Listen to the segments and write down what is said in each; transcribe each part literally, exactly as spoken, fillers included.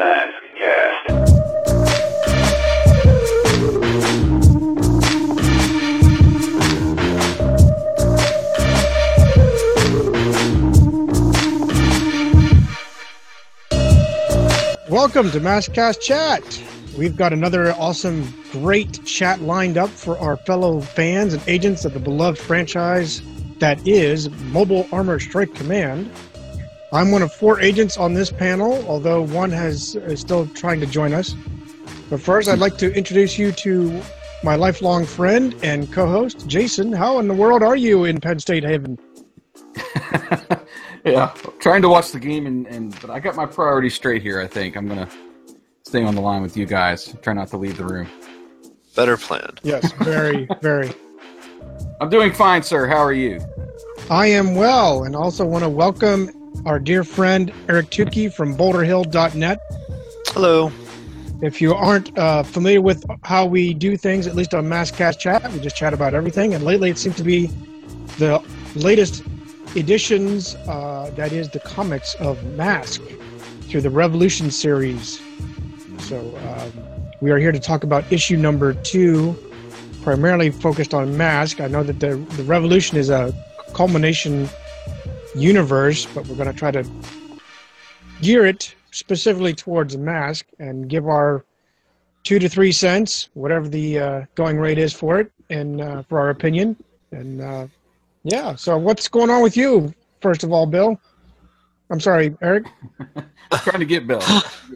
MASKast. Welcome to MASKast Chat. We've got another awesome, great chat lined up for our fellow fans and agents of the beloved franchise that is Mobile Armor Strike Command. I'm one of four agents on this panel, although one has is still trying to join us. But first, I'd like to introduce you to my lifelong friend and co-host, Jason. How in the world are you in Penn State Haven? Yeah, trying to watch the game, and, and but I got my priorities straight here, I think. I'm going to stay on the line with you guys. Try not to leave the room. Better plan. Yes, very, very. I'm doing fine, sir. How are you? I am well, and also want to welcome our dear friend Eric Tukey from Boulder Hill dot net. Hello. If you aren't uh, familiar with how we do things, at least on MASKast Chat, we just chat about everything. And lately, it seems to be the latest editions, uh, that is the comics of Mask through the Revolution series. So um, we are here to talk about issue number two, primarily focused on Mask. I know that the, the Revolution is a culmination universe, but we're going to try to gear it specifically towards Mask and give our two to three cents, whatever the uh, going rate is for it, and uh, for our opinion. And uh, yeah, so what's going on with you, first of all, Bill? I'm sorry, Eric. I'm trying to get Bill.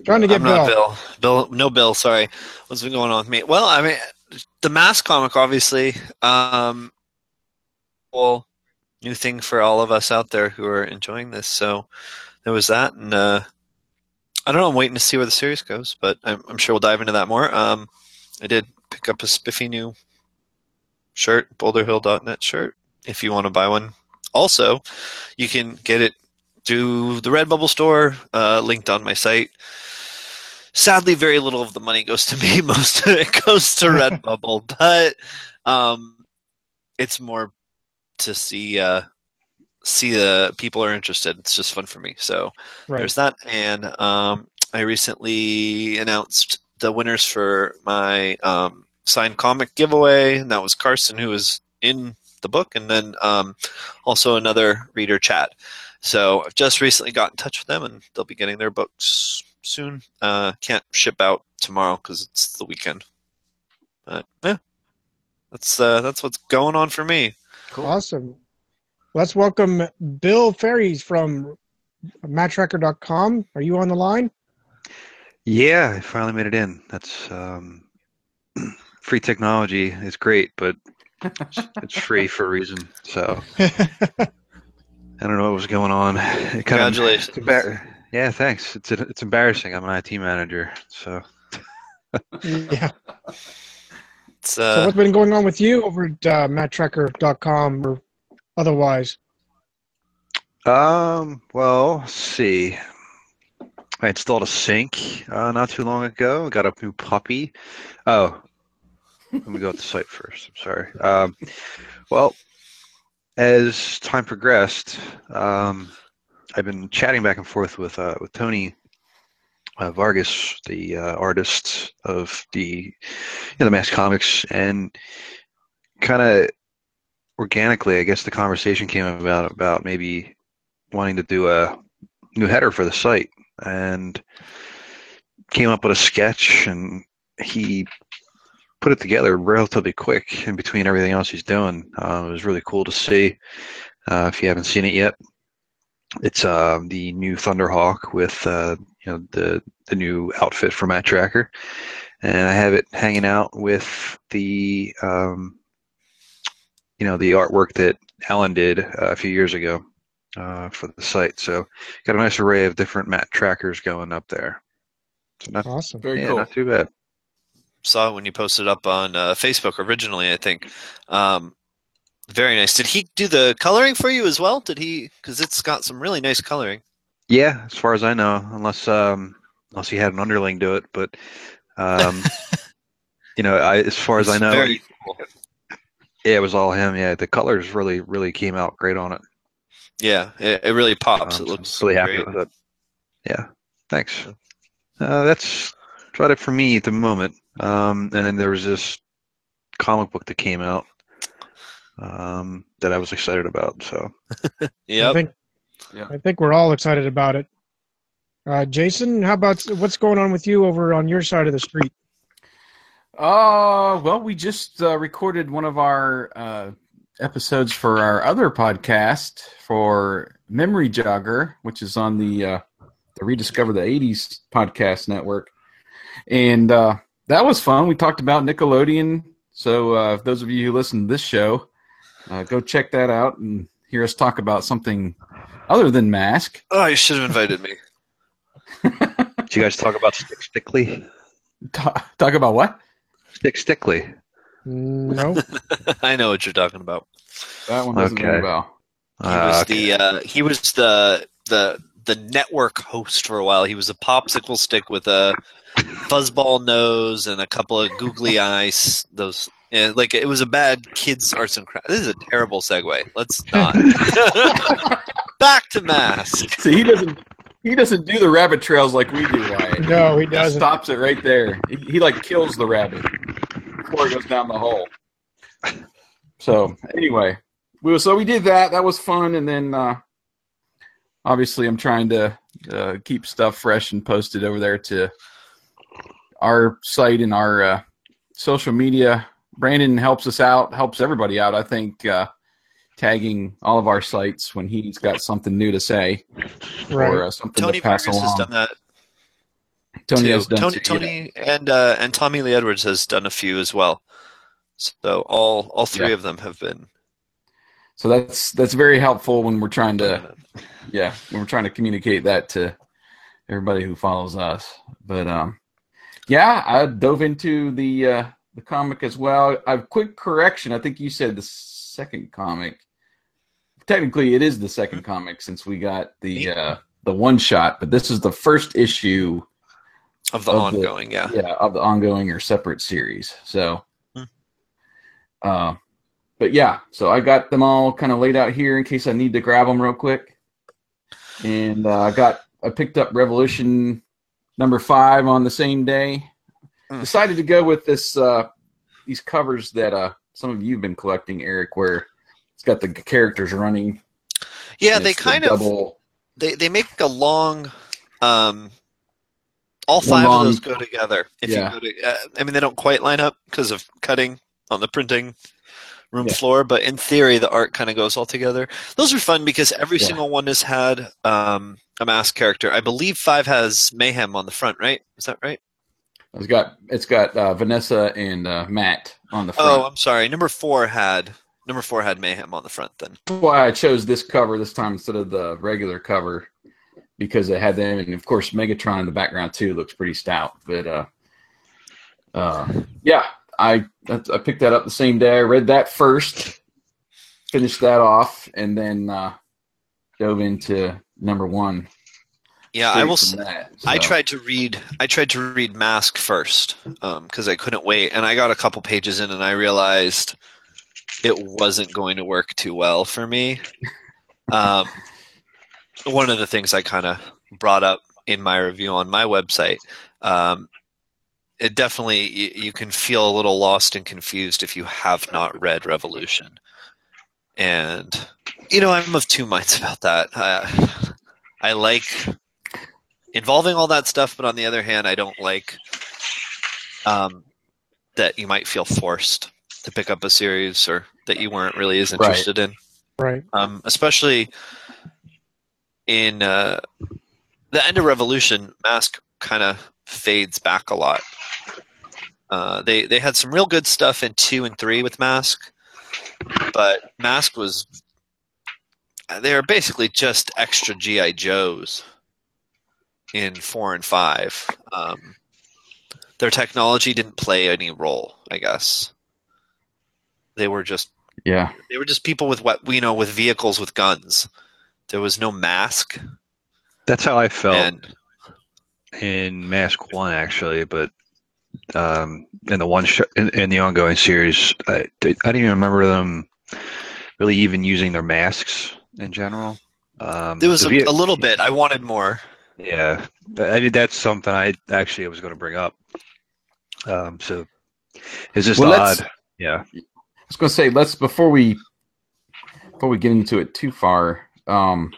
trying to get I'm Bill. Not Bill. Bill, no Bill. Sorry. What's been going on with me? Well, I mean, the Mask comic, obviously. Um, well. New thing for all of us out there who are enjoying this. So there was that, and uh, I don't know. I'm waiting to see where the series goes, but I'm, I'm sure we'll dive into that more. Um, I did pick up a spiffy new shirt, Boulder Hill dot net shirt. If you want to buy one, also you can get it through the Redbubble store, uh, linked on my site. Sadly, very little of the money goes to me. Most of it goes to Redbubble, but um, it's more to see uh see the uh, people are interested. It's just fun for me, so right. There's that. And um I recently announced the winners for my um signed comic giveaway, and that was Carson, who was in the book, and then um also another reader, Chad. So I've just recently got in touch with them, and they'll be getting their books soon. Uh can't ship out tomorrow because it's the weekend, but yeah, that's uh that's what's going on for me. Cool. Awesome. Let's welcome Bill Ferries from Matt Tracker dot com. Are you on the line? Yeah, I finally made it in. That's um, free technology is great, but it's free for a reason. So I don't know what was going on. It Congratulations. Of, yeah, thanks. It's it's embarrassing. I'm an I T manager, so yeah. Uh, so what's been going on with you over at uh, Matt Tracker dot com or otherwise? Um, well, let's see. I installed a sink uh, not too long ago. Got a new puppy. Oh, let me go to the site first. I'm sorry. Um, well, as time progressed, um, I've been chatting back and forth with uh, with Tony Uh, Vargas, the uh, artist of the you know, the Mask comics, and kind of organically, I guess the conversation came about about maybe wanting to do a new header for the site, and came up with a sketch, and he put it together relatively quick in between everything else he's doing. Uh, it was really cool to see. Uh, if you haven't seen it yet, it's uh, the new Thunderhawk with uh, you know the the new outfit for Matt Tracker, and I have it hanging out with the um, you know the artwork that Alan did uh, a few years ago uh, for the site. So got a nice array of different Matt Trackers going up there. So not, awesome, very yeah, cool. Not too bad. Saw it when you posted up on uh, Facebook originally, I think. Um, Very nice. Did he do the coloring for you as well? Did he? Because it's got some really nice coloring. Yeah, as far as I know, unless um, unless he had an underling do it. But um, you know, I, as far as it's I know, very cool. Yeah, it was all him. Yeah, the colors really, really came out great on it. Yeah, it, it really pops. Um, it looks so really great. Happy with it. Yeah, thanks. Uh, that's tried it for me at the moment. Um, and then there was this comic book that came out um, that I was excited about. So, yep. I think, yeah, I think we're all excited about it. Uh, Jason, how about what's going on with you over on your side of the street? Uh, well, we just uh, recorded one of our uh, episodes for our other podcast for Memory Jogger, which is on the uh, the Rediscover the eighties podcast network. And uh, that was fun. We talked about Nickelodeon. So uh, if those of you who listen to this show, uh, go check that out and hear us talk about something other than Mask. Oh, you should have invited me. Did you guys talk about Stick Stickly? Talk, talk about what? Stick Stickly. No. I know what you're talking about. That one doesn't ring a bell. He uh, was okay. the uh, he was the the the network host for a while. He was a popsicle stick with a fuzzball nose and a couple of googly eyes. Those and like it was a bad kids arts and crafts. This is a terrible segue. Let's not. Back to Mask. See, he doesn't. He doesn't do the rabbit trails like we do, Wyatt. No, he doesn't. He stops it right there. He, he, like, kills the rabbit before it goes down the hole. So, anyway. we So, we did that. That was fun. And then, uh, obviously, I'm trying to uh, keep stuff fresh and posted over there to our site and our uh, social media. Brandon helps us out, helps everybody out, I think, uh, tagging all of our sites when he's got something new to say, right, or uh, something Tony to pass Vargas along. Has done that. Tony too. has done Tony, Tony and uh, and Tommy Lee Edwards has done a few as well. So all all three yeah. of them have been. So that's that's very helpful when we're trying to, yeah, when we're trying to communicate that to everybody who follows us. But um, yeah, I dove into the uh, the comic as well. I have quick correction. I think you said the second comic. Technically, it is the second comic since we got the uh, the one shot, but this is the first issue of the of ongoing, the, yeah, yeah, of the ongoing or separate series. So, hmm. uh, but yeah, so I got them all kind of laid out here in case I need to grab them real quick. And uh, I got I picked up Revolution number five on the same day. Hmm. Decided to go with this uh, these covers that uh, some of you've been collecting, Eric, where got the characters running. Yeah, they kind of they they make a long. Um, all five of those go together. If you go to, uh, I mean, they don't quite line up because of cutting on the printing room floor, but in theory, the art kind of goes all together. Those are fun because every single one has had um, a Mask character. I believe five has Mayhem on the front, right? Is that right? It's got it's got uh, Vanessa and uh, Matt on the front. Oh, I'm sorry. Number four had. Number four had Mayhem on the front then. Why I chose this cover this time instead of the regular cover because it had them, and of course Megatron in the background too looks pretty stout. But uh, uh, yeah, I I picked that up the same day. I read that first, finished that off, and then uh, dove into number one. Yeah, I will say that, so. I tried to read I tried to read Mask first because um, I couldn't wait, and I got a couple pages in and I realized it wasn't going to work too well for me. Um, one of the things I kind of brought up in my review on my website, um, it definitely, you, you can feel a little lost and confused if you have not read Revolution. And, you know, I'm of two minds about that. I, I like involving all that stuff, but on the other hand, I don't like um, that you might feel forced to pick up a series or that you weren't really as interested right. in. Right. Um, especially in uh, the end of Revolution, Mask kind of fades back a lot. Uh, they, they had some real good stuff in two and three with Mask, but Mask was, they were basically just extra G I. Joes in four and five. Um, their technology didn't play any role, I guess. They were just, yeah. They were just people with what we you know, with vehicles with guns. There was no mask. That's how I felt and, in Mask One, actually. But um, in the one sh- in, in the ongoing series, I, I didn't even remember them really even using their masks in general. Um, there was the a, ve- a little bit. I wanted more. Yeah, I mean, that's something I actually was going to bring up. Um, so it's just well, odd. Yeah, I was going to say let's before we before we get into it too far. Um,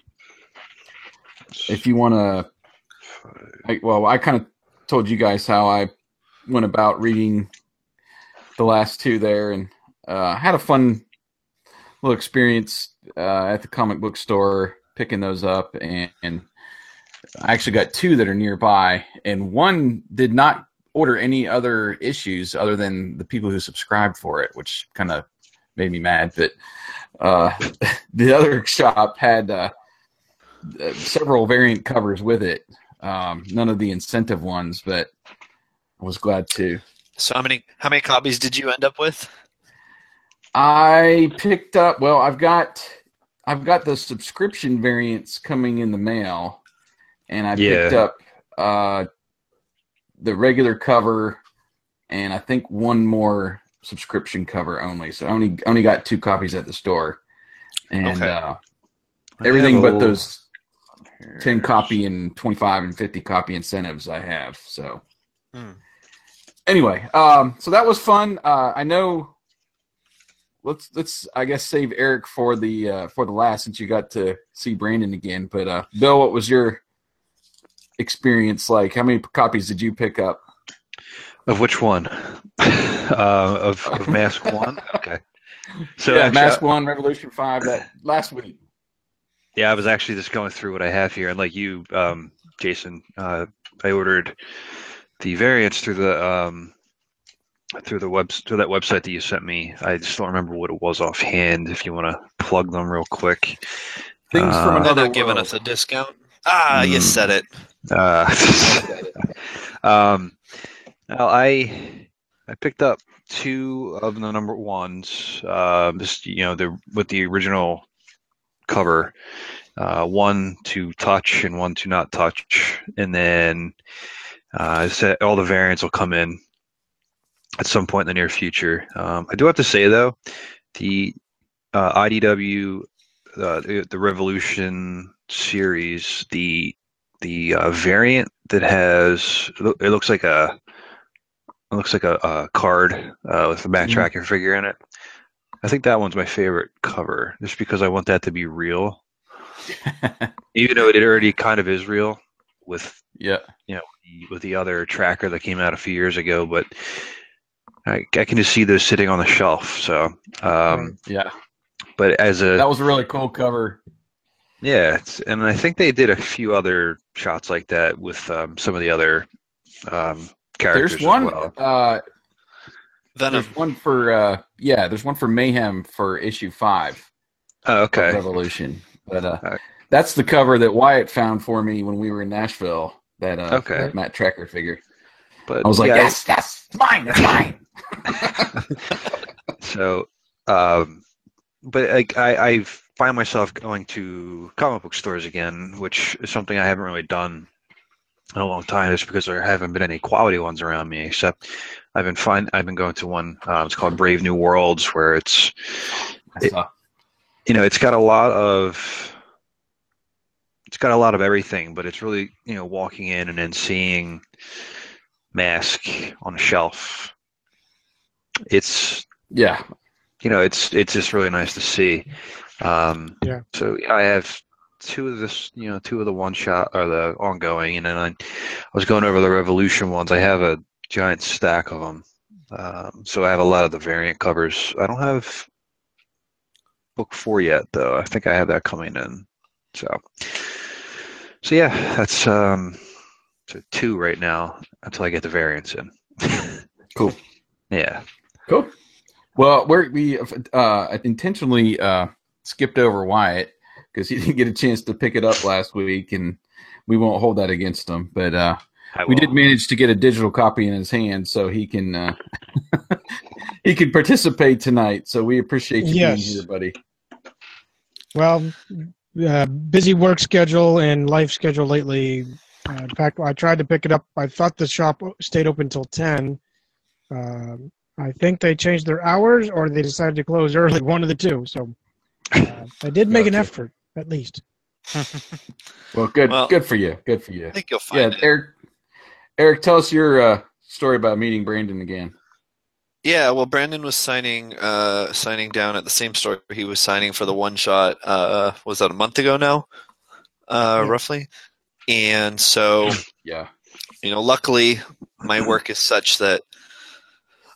if you want to, well, I kind of told you guys how I went about reading the last two there, and uh, had a fun little experience uh, at the comic book store picking those up, and, and I actually got two that are nearby, and one did not order any other issues other than the people who subscribed for it, which kind of made me mad. But uh, the other shop had uh, several variant covers with it, um, none of the incentive ones, but I was glad to. So how many how many copies did you end up with? I picked up well, I've got I've got the subscription variants coming in the mail, and I yeah. picked up uh, the regular cover, and I think one more subscription cover only. So I only only got two copies at the store, and okay. uh, everything but those ten copy and twenty five and fifty copy incentives I have. So. Hmm. Anyway, um, so that was fun. Uh, I know. Let's let's I guess save Eric for the uh, for the last, since you got to see Brandon again. But uh, Bill, what was your experience like? How many copies did you pick up? Of which one? uh, of, of Mask One. Okay. So yeah, actually, Mask One, Revolution Five. That last week. Yeah, I was actually just going through what I have here, and like you, um, Jason, uh, I ordered the variants through the um, through the web through that website that you sent me. I just don't remember what it was offhand. If you want to plug them real quick, things uh, from another. They're not giving us a discount. Ah, mm. you said it. Uh, um, now I I picked up two of the number ones. Uh, just you know, the with the original cover, uh, one to touch and one to not touch, and then. Uh, so all the variants will come in at some point in the near future. Um, I do have to say, though, the uh, I D W, uh, the, the Revolution series, the the uh, variant that has it looks like a it looks like a, a card uh, with the Matt Tracker mm-hmm. figure in it. I think that one's my favorite cover, just because I want that to be real, even though it already kind of is real with yeah you know. with the other tracker that came out a few years ago, but I, I can just see those sitting on the shelf. So, um, yeah, but as a, that was a really cool cover. Yeah. It's, and I think they did a few other shots like that with, um, some of the other, um, characters. There's one, as well. uh, Venom. There's one for, uh, yeah, there's one for Mayhem for issue five. Oh, okay. Revolution. But, uh, right. that's the cover that Wyatt found for me when we were in Nashville. That, uh, okay. that Matt Tracker figure. But I was like, yeah, yes, that's mine, that's mine. So, um, but like I, I find myself going to comic book stores again, which is something I haven't really done in a long time, just because there haven't been any quality ones around me. Except I've been fine. I've been going to one. Uh, it's called Brave New Worlds, where it's, it, you know, it's got a lot of. It's got a lot of everything, but it's really, you know, walking in and then seeing Mask on a shelf. It's yeah, you know, it's it's just really nice to see. Um, yeah. So I have two of this, you know, two of the one shot or the ongoing, and then I, I was going over the Revolution ones. I have a giant stack of them, um, so I have a lot of the variant covers. I don't have book four yet, though. I think I have that coming in. So, so yeah, that's um, so two right now until I get the variants in. Cool. Yeah. Cool. Well, we're, we uh, intentionally uh, skipped over Wyatt because he didn't get a chance to pick it up last week, and we won't hold that against him. But uh, we did manage to get a digital copy in his hand, so he can uh, he can participate tonight. So we appreciate you yes. being here, buddy. Well. Uh, busy work schedule and life schedule lately. Uh, in fact, I tried to pick it up. I thought the shop stayed open till ten. Uh, I think they changed their hours, or they decided to close early. One of the two. So uh, I did make an effort, at least. Well, good, well, good for you. Good for you. I think you'll find yeah, it. Eric, Eric, tell us your uh, story about meeting Brandon again. Yeah, well, Brandon was signing, uh, signing down at the same store he was signing for the one shot. Uh, was that a month ago now, uh, yeah. roughly? And so, yeah, you know, luckily my work is such that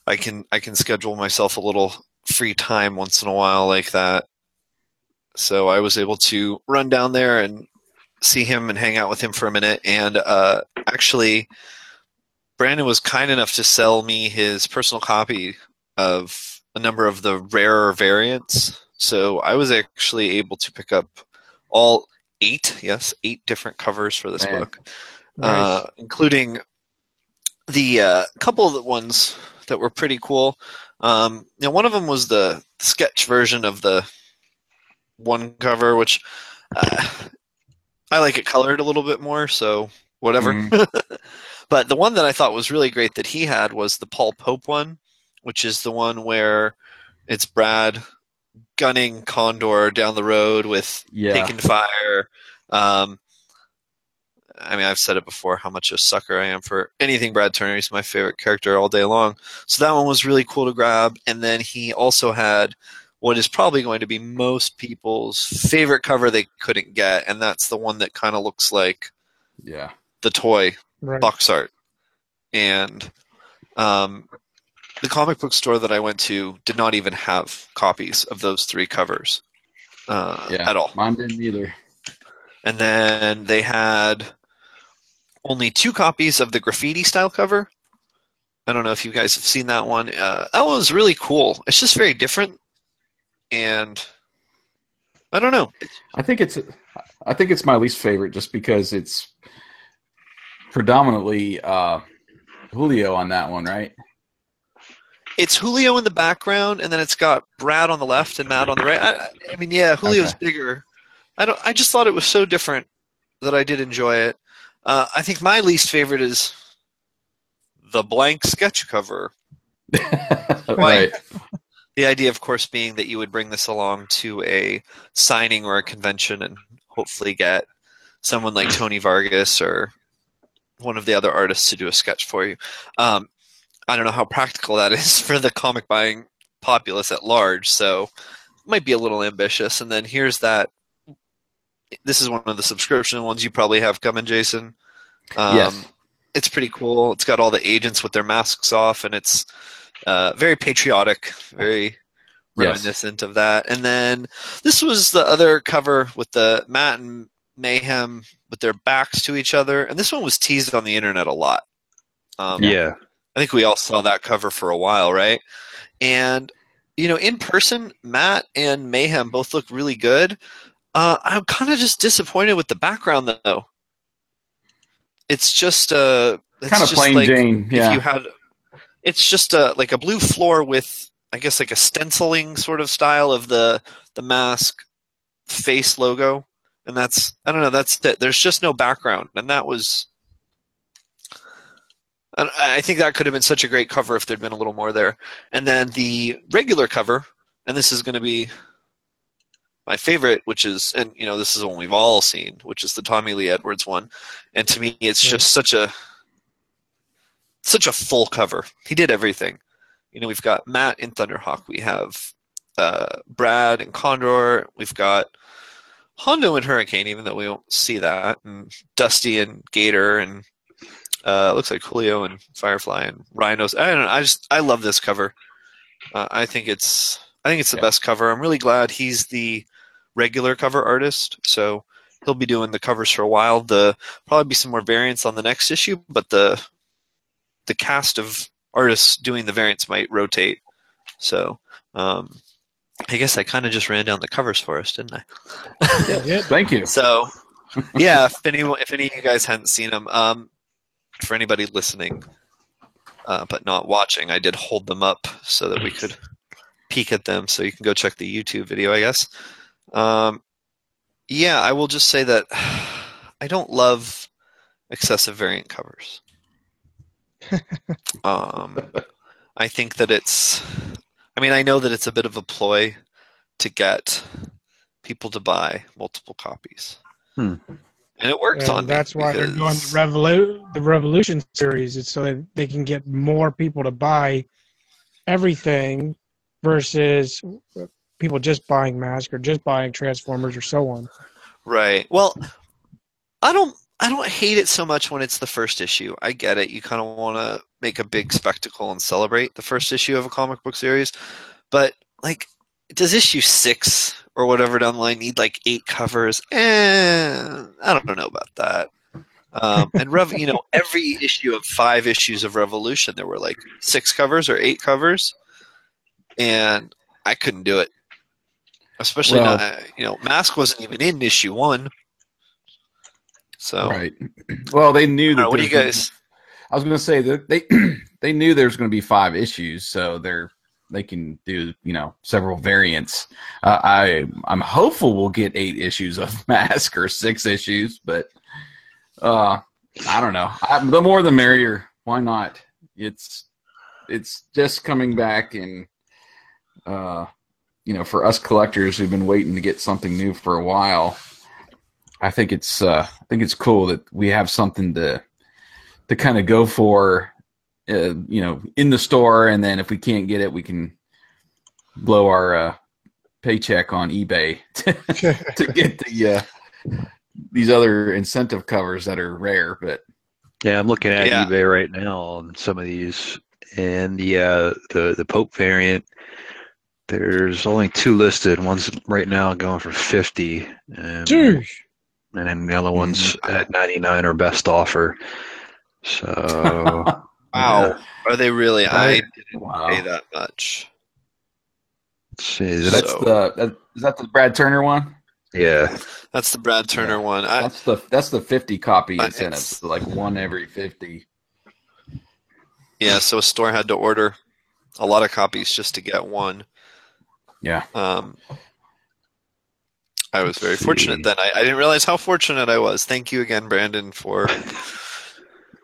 I can I can schedule myself a little free time once in a while like that. So I was able to run down there and see him and hang out with him for a minute. And uh, actually, Brandon was kind enough to sell me his personal copy of a number of the rarer variants. So I was actually able to pick up all eight, yes, eight different covers for this Man. book, nice. uh, including the uh, couple of the ones that were pretty cool. Um, you know, one of them was the sketch version of the one cover, which uh, I like it colored a little bit more, so whatever. Mm-hmm. But the one that I thought was really great that he had was the Paul Pope one, which is the one where it's Brad gunning Condor down the road with yeah. taking fire. Um, I mean, I've said it before, how much a sucker I am for anything Brad Turner. He's my favorite character all day long. So that one was really cool to grab. And then he also had what is probably going to be most people's favorite cover they couldn't get, and that's the one that kind of looks like yeah. the toy right. box art. And um, the comic book store that I went to did not even have copies of those three covers uh, yeah, at all. Mine didn't either. And then they had only two copies of the graffiti style cover. I don't know if you guys have seen that one. Uh, that one was really cool. It's just very different, and I don't know. I think it's I think it's my least favorite just because it's predominantly uh, Julio on that one, right? It's Julio in the background, and then it's got Brad on the left and Matt on the right. I, I mean, yeah, Julio's okay. bigger. I don't. I just thought it was so different that I did enjoy it. Uh, I think my least favorite is the blank sketch cover. Right. The idea, of course, being that you would bring this along to a signing or a convention and hopefully get someone like Tony Vargas or one of the other artists to do a sketch for you. Um, I don't know how practical that is for the comic buying populace at large, so it might be a little ambitious. And then here's that. This is one of the subscription ones you probably have coming, Jason. Um, yes. It's pretty cool. It's got all the agents with their masks off, and it's uh, very patriotic, very reminiscent yes. of that. And then this was the other cover with the Matt and Mayhem with their backs to each other. And this one was teased on the internet a lot. Um, yeah. I think we all saw that cover for a while, right? And, you know, in person, Matt and Mayhem both look really good. Uh, I'm kind of just disappointed with the background, though. It's just uh, it's kind of plain like Jane. Yeah. If you had, it's just a, like a blue floor with, I guess, like a stenciling sort of style of the the mask face logo, and that's I don't know. That's it. There's just no background, and that was. I, I think that could have been such a great cover if there'd been a little more there. And then the regular cover, and this is going to be my favorite, which is, and you know, this is one we've all seen, which is the Tommy Lee Edwards one, and to me, it's just such a such a full cover. He did everything. You know, we've got Matt in Thunderhawk, we have uh, Brad and Condor, we've got Hondo and Hurricane, even though we don't see that, and Dusty and Gator, and uh, looks like Julio and Firefly and Rhinos. I don't know. I just I love this cover. Uh, I think it's. I think it's the yeah. best cover. I'm really glad he's the regular cover artist, so he'll be doing the covers for a while. The probably be some more variants on the next issue, but the the cast of artists doing the variants might rotate. So um, I guess I kind of just ran down the covers for us, didn't I? Yeah, yeah. Thank you. So yeah, if anyone, if any of you guys hadn't seen them, um, for anybody listening uh, but not watching, I did hold them up so that we could peek at them, so you can go check the YouTube video, I guess. Um, yeah, I will just say that I don't love excessive variant covers. um, I think that it's, I mean, I know that it's a bit of a ploy to get people to buy multiple copies. Hmm. And it works and on that's me why because... they're doing the, Revolu- the Revolution series. It's so that they can get more people to buy everything versus people just buying Mask or just buying Transformers or so on. Right. Well, I don't I don't hate it so much when it's the first issue. I get it. You kind of want to make a big spectacle and celebrate the first issue of a comic book series. But, like, does issue six or whatever down the line need, like, eight covers? Eh, I don't know about that. Um, and, Rev- you know, every issue of five issues of Revolution, there were, like, six covers or eight covers. And I couldn't do it. Especially, well, not, you know, Mask wasn't even in issue one. So right. Well, they knew that. Know, what do you guys? Gonna, I was going to say that they they knew there was going to be five issues, so they're they can do you know several variants. Uh, I I'm hopeful we'll get eight issues of Mask or six issues, but uh, I don't know. I, the more the merrier. Why not? It's it's just coming back and. Uh, You know, for us collectors who've been waiting to get something new for a while, I think it's uh, I think it's cool that we have something to to kind of go for, uh, you know, in the store, and then if we can't get it, we can blow our uh, paycheck on eBay to, to get the uh, these other incentive covers that are rare. But yeah, I'm looking at yeah. eBay right now on some of these, and the uh, the the Pope variant. There's only two listed. One's right now going for fifty, and, and then the other one's at ninety-nine or best offer. So, wow, yeah. Are they really? I didn't wow. pay that much. Let's see, so, that's the that, is that the Brad Turner one? Yeah, that's the Brad Turner yeah. one. I, that's the that's the fifty copy incentive. It's like one every fifty. Yeah, so a store had to order a lot of copies just to get one. Yeah. Um, I was very fortunate then. I, I didn't realize how fortunate I was. Thank you again, Brandon, for.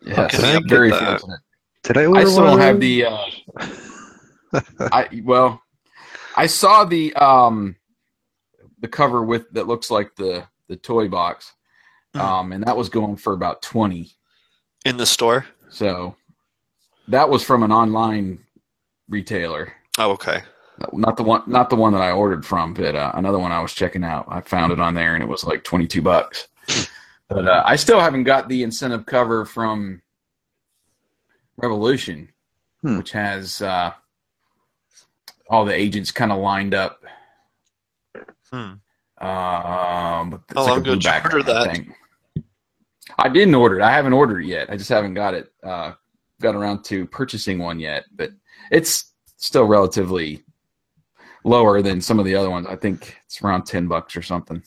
Yes, I'm very fortunate. Did I order I still one? Don't have the. Uh, I well, I saw the um, the cover with that looks like the the toy box, um, and that was going for about twenty. In the store. So, that was from an online retailer. Oh, okay. Not the one, not the one that I ordered from, but uh, another one I was checking out. I found it on there, and it was like twenty-two bucks. But uh, I still haven't got the incentive cover from Revolution, hmm. which has uh, all the agents kind of lined up. Hmm. Uh, but it's oh, like I'm going to order that. Thing. I didn't order it. I haven't ordered it yet. I just haven't got it. Uh, got around to purchasing one yet, but it's still relatively. Lower than some of the other ones. I think it's around ten bucks or something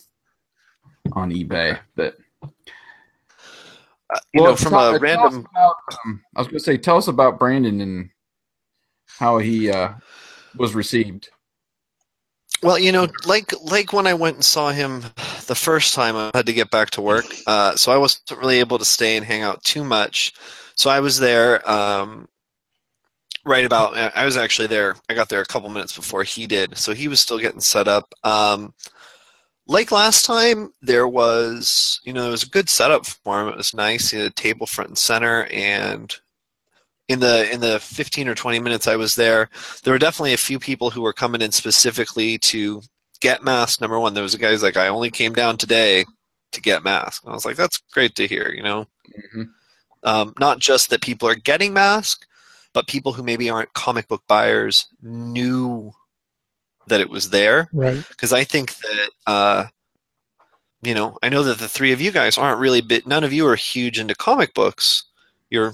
on eBay. But uh, you well, know, from tell, a random, about, um, I was going to say, tell us about Brandon and how he uh, was received. Well, you know, like like when I went and saw him the first time, I had to get back to work, uh, so I wasn't really able to stay and hang out too much. So I was there. Um, Right about, I was actually there. I got there a couple minutes before he did, so he was still getting set up. Um, like last time, there was, you know, there was a good setup for him. It was nice. He had a table front and center, and in the in the fifteen or twenty minutes I was there, there were definitely a few people who were coming in specifically to get Mask. Number one, there was a guy who's like, "I only came down today to get Mask," and I was like, "That's great to hear," you know. Mm-hmm. Um, not just that people are getting Mask. But people who maybe aren't comic book buyers knew that it was there. Right. Because I think that, uh, you know, I know that the three of you guys aren't really bit, none of you are huge into comic books. You're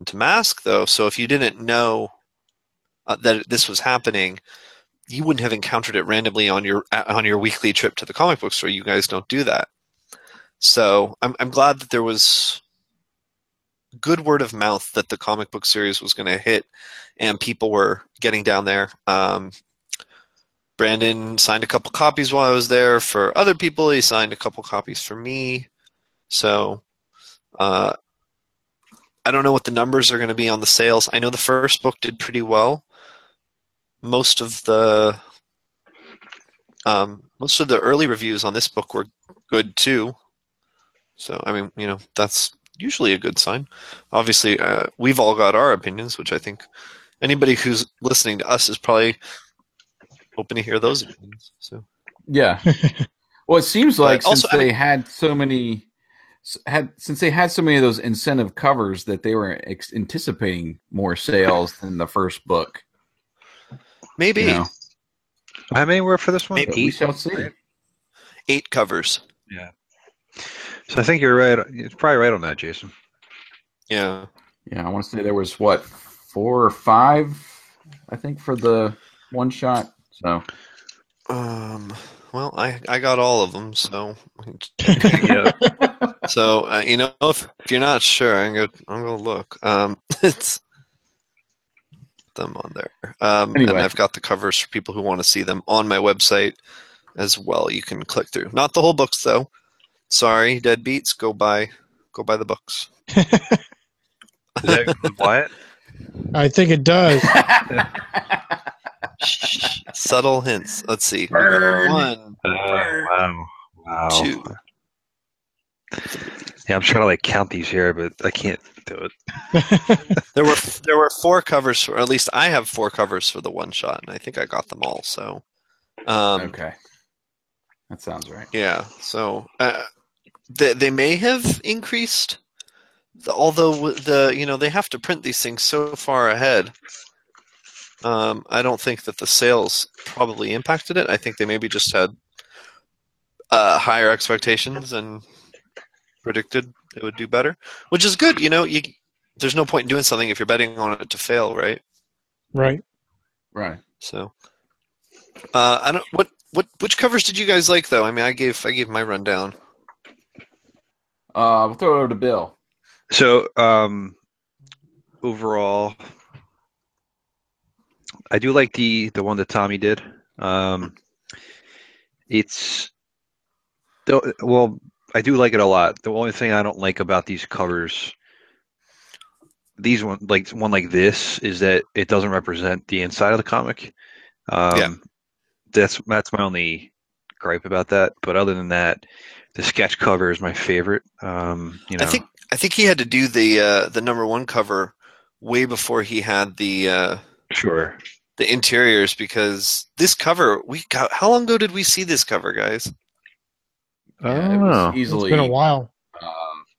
into Mask, though. So if you didn't know uh, that this was happening, you wouldn't have encountered it randomly on your on your weekly trip to the comic book store. You guys don't do that. So I'm I'm glad that there was... good word of mouth that the comic book series was going to hit, and people were getting down there. Um, Brandon signed a couple copies while I was there for other people. He signed a couple copies for me. So uh, I don't know what the numbers are going to be on the sales. I know the first book did pretty well. Most of the um, most of the early reviews on this book were good too. So, I mean, you know, that's usually a good sign. Obviously, uh, we've all got our opinions, which I think anybody who's listening to us is probably hoping to hear those opinions. So, yeah. Well, it seems like but since also, they I mean, had so many, had since they had so many of those incentive covers that they were ex- anticipating more sales than the first book. Maybe. You know? How many were for this one? Maybe we shall see. Eight covers. Yeah. So I think you're right. It's probably right on that, Jason. Yeah. Yeah, I want to say there was, what, four or five, I think, for the one shot. So. Um. Well, I, I got all of them, so. Yeah. So uh, you know, if, if you're not sure, I'm gonna I'm gonna look. Um, it's them on there. Um, anyway. And I've got the covers for people who want to see them on my website as well. You can click through. Not the whole books though. Sorry, deadbeats. Go buy, go buy the books. Does that include Wyatt? I think it does. Subtle hints. Let's see. Burn. One. Uh, burn. Wow. Wow. Two. Yeah, I'm trying to like count these here, but I can't do it. There were there were four covers, or at least I have four covers for the one shot, and I think I got them all. So. Um, okay. That sounds right. Yeah. So uh, they they may have increased, although the you know they have to print these things so far ahead. Um, I don't think that the sales probably impacted it. I think they maybe just had uh, higher expectations and predicted it would do better, which is good. You know, you, there's no point in doing something if you're betting on it to fail, right? Right. Right. So, uh, I don't. What what which covers did you guys like though? I mean, I gave I gave my rundown. Uh, we'll throw it over to Bill. So, um, overall. I do like the, the one that Tommy did. Um, it's well, I do like it a lot. The only thing I don't like about these covers, these one like one like this, is that it doesn't represent the inside of the comic. Um, yeah, that's that's my only gripe about that. But other than that, the sketch cover is my favorite. Um, you know, I think I think he had to do the uh, the number one cover way before he had the. Uh... Sure. The interiors, because this cover, we got, how long ago did we see this cover, guys? Oh, yeah, it it's been a while. Um,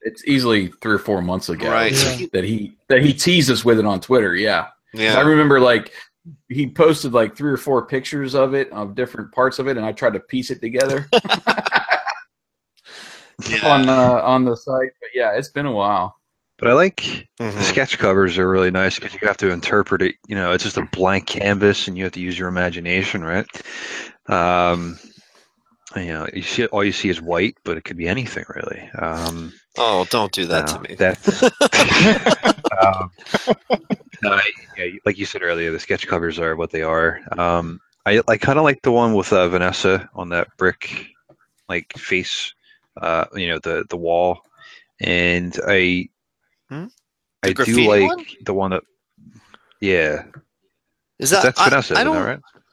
it's easily three or four months ago, right? Yeah. That he that he teased us with it on Twitter. Yeah, yeah. I remember like he posted like three or four pictures of it of different parts of it, and I tried to piece it together yeah. on uh, on the site. But yeah, it's been a while. But I like mm-hmm. the sketch covers are really nice because you have to interpret it. You know, it's just a blank canvas, and you have to use your imagination, right? Um, you know, you see all you see is white, but it could be anything, really. Um, oh, don't do that no, to me. That, um, no, yeah, like you said earlier, the sketch covers are what they are. Um, I I kind of like the one with uh, Vanessa on that brick, like face, uh, you know, the the wall, and I. Hmm? I do like one? the one that, yeah. Is that that's I, Vanessa? I don't. Isn't that right?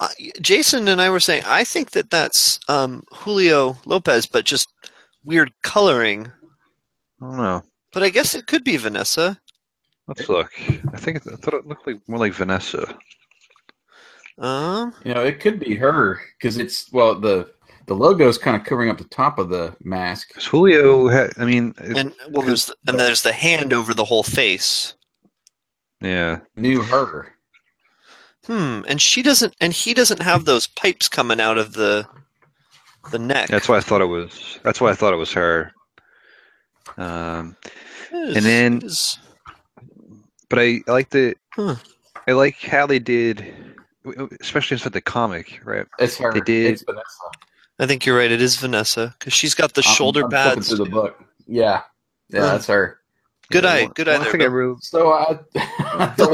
I, Jason and I were saying I think that that's um, Julio Lopez, but just weird coloring. I don't know. But I guess it could be Vanessa. Let's look. I think it, I thought it looked like more like Vanessa. Um, you know, it could be her because it's well the. The logo is kind of covering up the top of the mask. Julio, had, I mean, it, and well, there's the, and there's the hand over the whole face. Yeah, knew her. Hmm, and she doesn't, and he doesn't have those pipes coming out of the the neck. That's why I thought it was. That's why I thought it was her. Um, is, and then, but I, I like the, huh. I like how they did, especially inside the comic, right? It's her. They did. It's Vanessa. I think you're right. It is Vanessa because she's got the shoulder I'm, I'm pads. Through the book. Yeah, yeah, uh, that's her. Good yeah, eye, good eye. There, thing I really, so I, I thought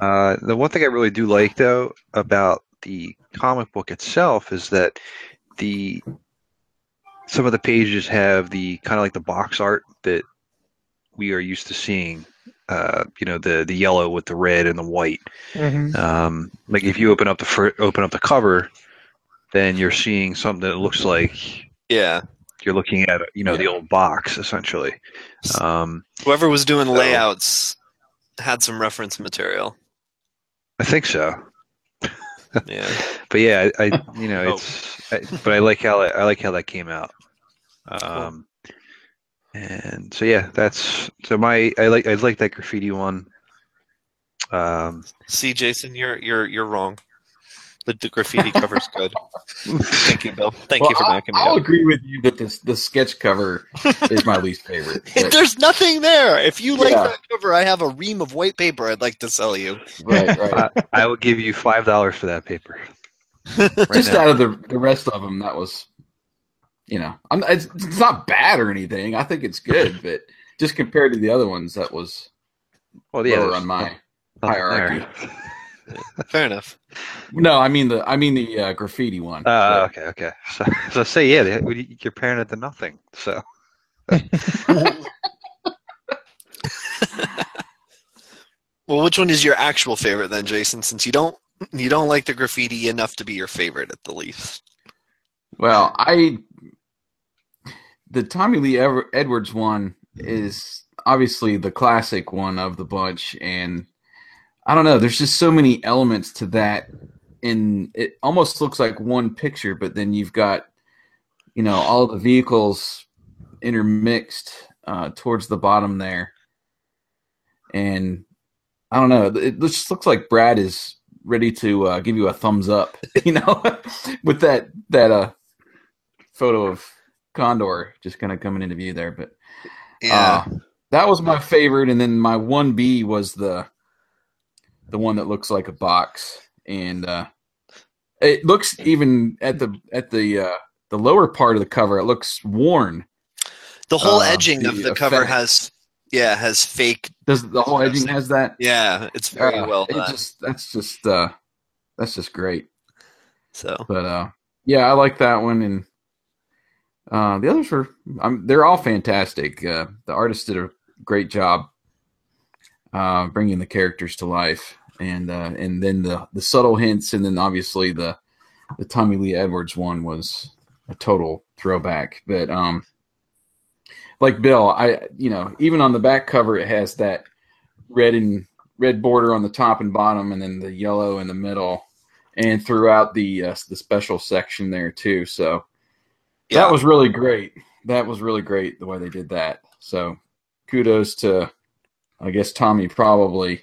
uh, the one thing I really do like though about the comic book itself is that the some of the pages have the kind of like the box art that we are used to seeing. Uh, you know the the yellow with the red and the white. Mm-hmm. Um, like if you open up the fir- open up the cover. Then you're seeing something that looks like yeah You're looking at, you know, yeah. the old box, essentially. Um, Whoever was doing so, layouts had some reference material. I think so. Yeah. But yeah, I, I you know, oh. it's, I, but I like how, I like how that came out. Um, cool. And so, yeah, that's, so my, I like, I like that graffiti one. Um, see, Jason, you're, you're, you're wrong. The, the graffiti cover's good. Thank you, Bill. Thank well, you for backing me I'll up. I'll agree with you that this, the sketch cover is my least favorite. There's nothing there. If you like yeah. that cover, I have a ream of white paper I'd like to sell you. Right, right. Uh, I will give you five dollars for that paper. Right Just now. Out of the, the rest of them, that was, you know, I'm, it's, it's not bad or anything. I think it's good, but just compared to the other ones, that was well, yeah, lower on my hierarchy. Fair enough. No, I mean the I mean the uh, graffiti one. Oh, uh, so. okay, okay. So, so say yeah, they, we, you're pairing it to nothing. So. Well, which one is your actual favorite then, Jason? Since you don't you don't like the graffiti enough to be your favorite at the least. Well, I the Tommy Lee Edwards one is obviously the classic one of the bunch, and I don't know. There's just so many elements to that, and it almost looks like one picture. But then you've got, you know, all the vehicles intermixed uh, towards the bottom there, and I don't know. It just looks like Brad is ready to uh, give you a thumbs up, you know, with that that uh, photo of Condor just kind of coming into view there. But yeah, uh, that was my favorite, and then my one B was the. The one that looks like a box, and uh, it looks even at the at the uh, the lower part of the cover. It looks worn. The whole uh, edging the of the effect. Cover has yeah has fake. Does the whole edging has that? Yeah, it's very uh, well done. It just, that's just uh, that's just great. So, but uh, yeah, I like that one, and uh, the others were um, they're all fantastic. Uh, the artist did a great job uh, bringing the characters to life. And uh, and then the, the subtle hints, and then obviously the the Tommy Lee Edwards one was a total throwback. But um, like Bill, I you know even on the back cover it has that red and red border on the top and bottom, and then the yellow in the middle, and throughout the uh, the special section there too. So yeah. that was really great. That was really great the way they did that. So kudos to I guess Tommy probably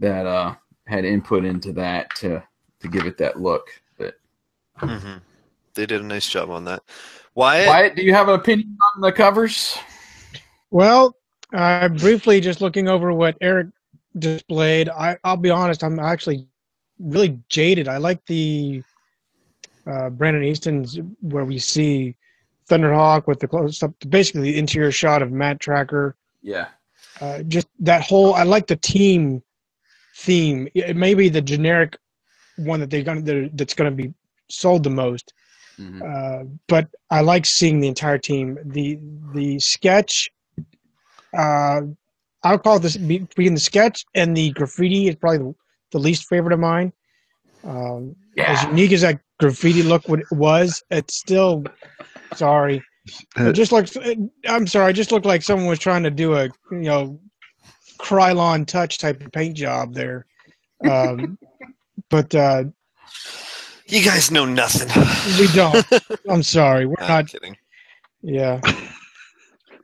that uh. had input into that to, to give it that look. But mm-hmm. They did a nice job on that. Wyatt? Wyatt, do you have an opinion on the covers? Well, uh, briefly just looking over what Eric displayed, I, I'll be honest, I'm actually really jaded. I like the uh, Brandon Easton's where we see Thunderhawk with the close-up, basically the interior shot of Matt Tracker. Yeah. Uh, just that whole, I like the team theme. It may be the generic one that they're going to, that's going to be sold the most. Mm-hmm. Uh, but I like seeing the entire team. The the sketch, uh, I'll call this between the sketch and the graffiti is probably the, the least favorite of mine. Um, yeah. As unique as that graffiti look was, it's still sorry. It just looks. I'm sorry. It just looked like someone was trying to do a you know. Krylon touch type of paint job there, um, but uh, you guys know nothing. We don't. I'm sorry, we're no, not I'm kidding. Yeah,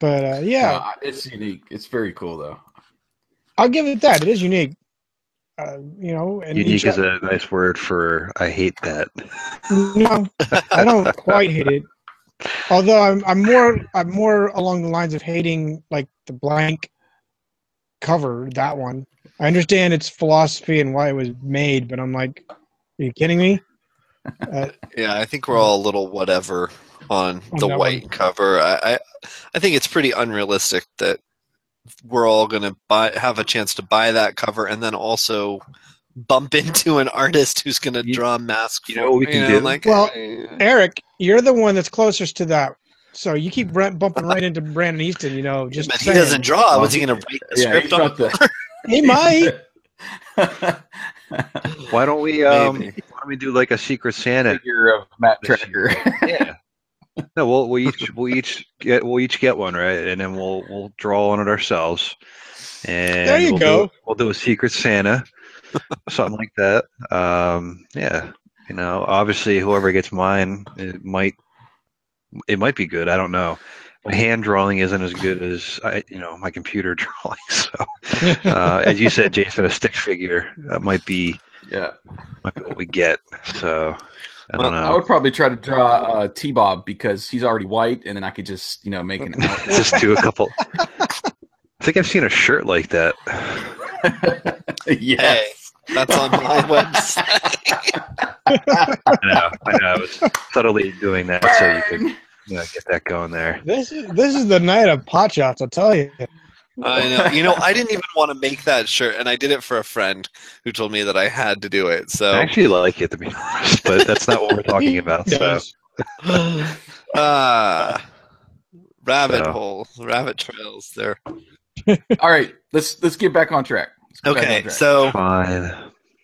but uh, yeah, no, it's unique. It's very cool, though. I'll give it that. It is unique. Uh, you know, and unique is a nice word for I hate that. No, I don't quite hate it. Although I'm, I'm more, I'm more along the lines of hating like the blank. Cover that one. I understand its philosophy and why it was made, but I'm like, are you kidding me? Uh, yeah, I think we're all a little whatever on, on the white one. Cover. I, I, I think it's pretty unrealistic that we're all going to buy have a chance to buy that cover and then also bump into an artist who's going to draw a mask. You know what we can do? Like, well, I, Eric, you're the one that's closest to that. So you keep bumping right into Brandon Easton, you know. Just he doesn't draw. What's he going to write the yeah, script on? The... he might. Why don't we? Um, why don't we do like a Secret Santa figure of Matt Tracker? Yeah. No, we'll we each we'll each get we'll each get one, right? And then we'll we'll draw on it ourselves. And there you we'll go. Do, we'll do a Secret Santa, something like that. Um, yeah, you know, obviously, whoever gets mine, it might it might be good. I don't know. My hand drawing isn't as good as I, you know, my computer drawing. So, uh, as you said, Jason, a stick figure that might be yeah, might be what we get. So. I, don't well, know. I would probably try to draw uh, T-Bob because he's already white, and then I could just, you know, make an outfit. Just do a couple. I think I've seen a shirt like that. Yes. Hey, that's on my website. I know. I know. I was subtly doing that Burn. so you could you know, get that going there. This is, this is the night of pot shots, I'll tell you. I know. You know, I didn't even want to make that shirt, and I did it for a friend who told me that I had to do it. So I actually like it, to be honest, but that's not what we're talking about. So, uh, rabbit so. hole, rabbit trails there. All right, let's let's get back on track. Okay, back on track. so Fine.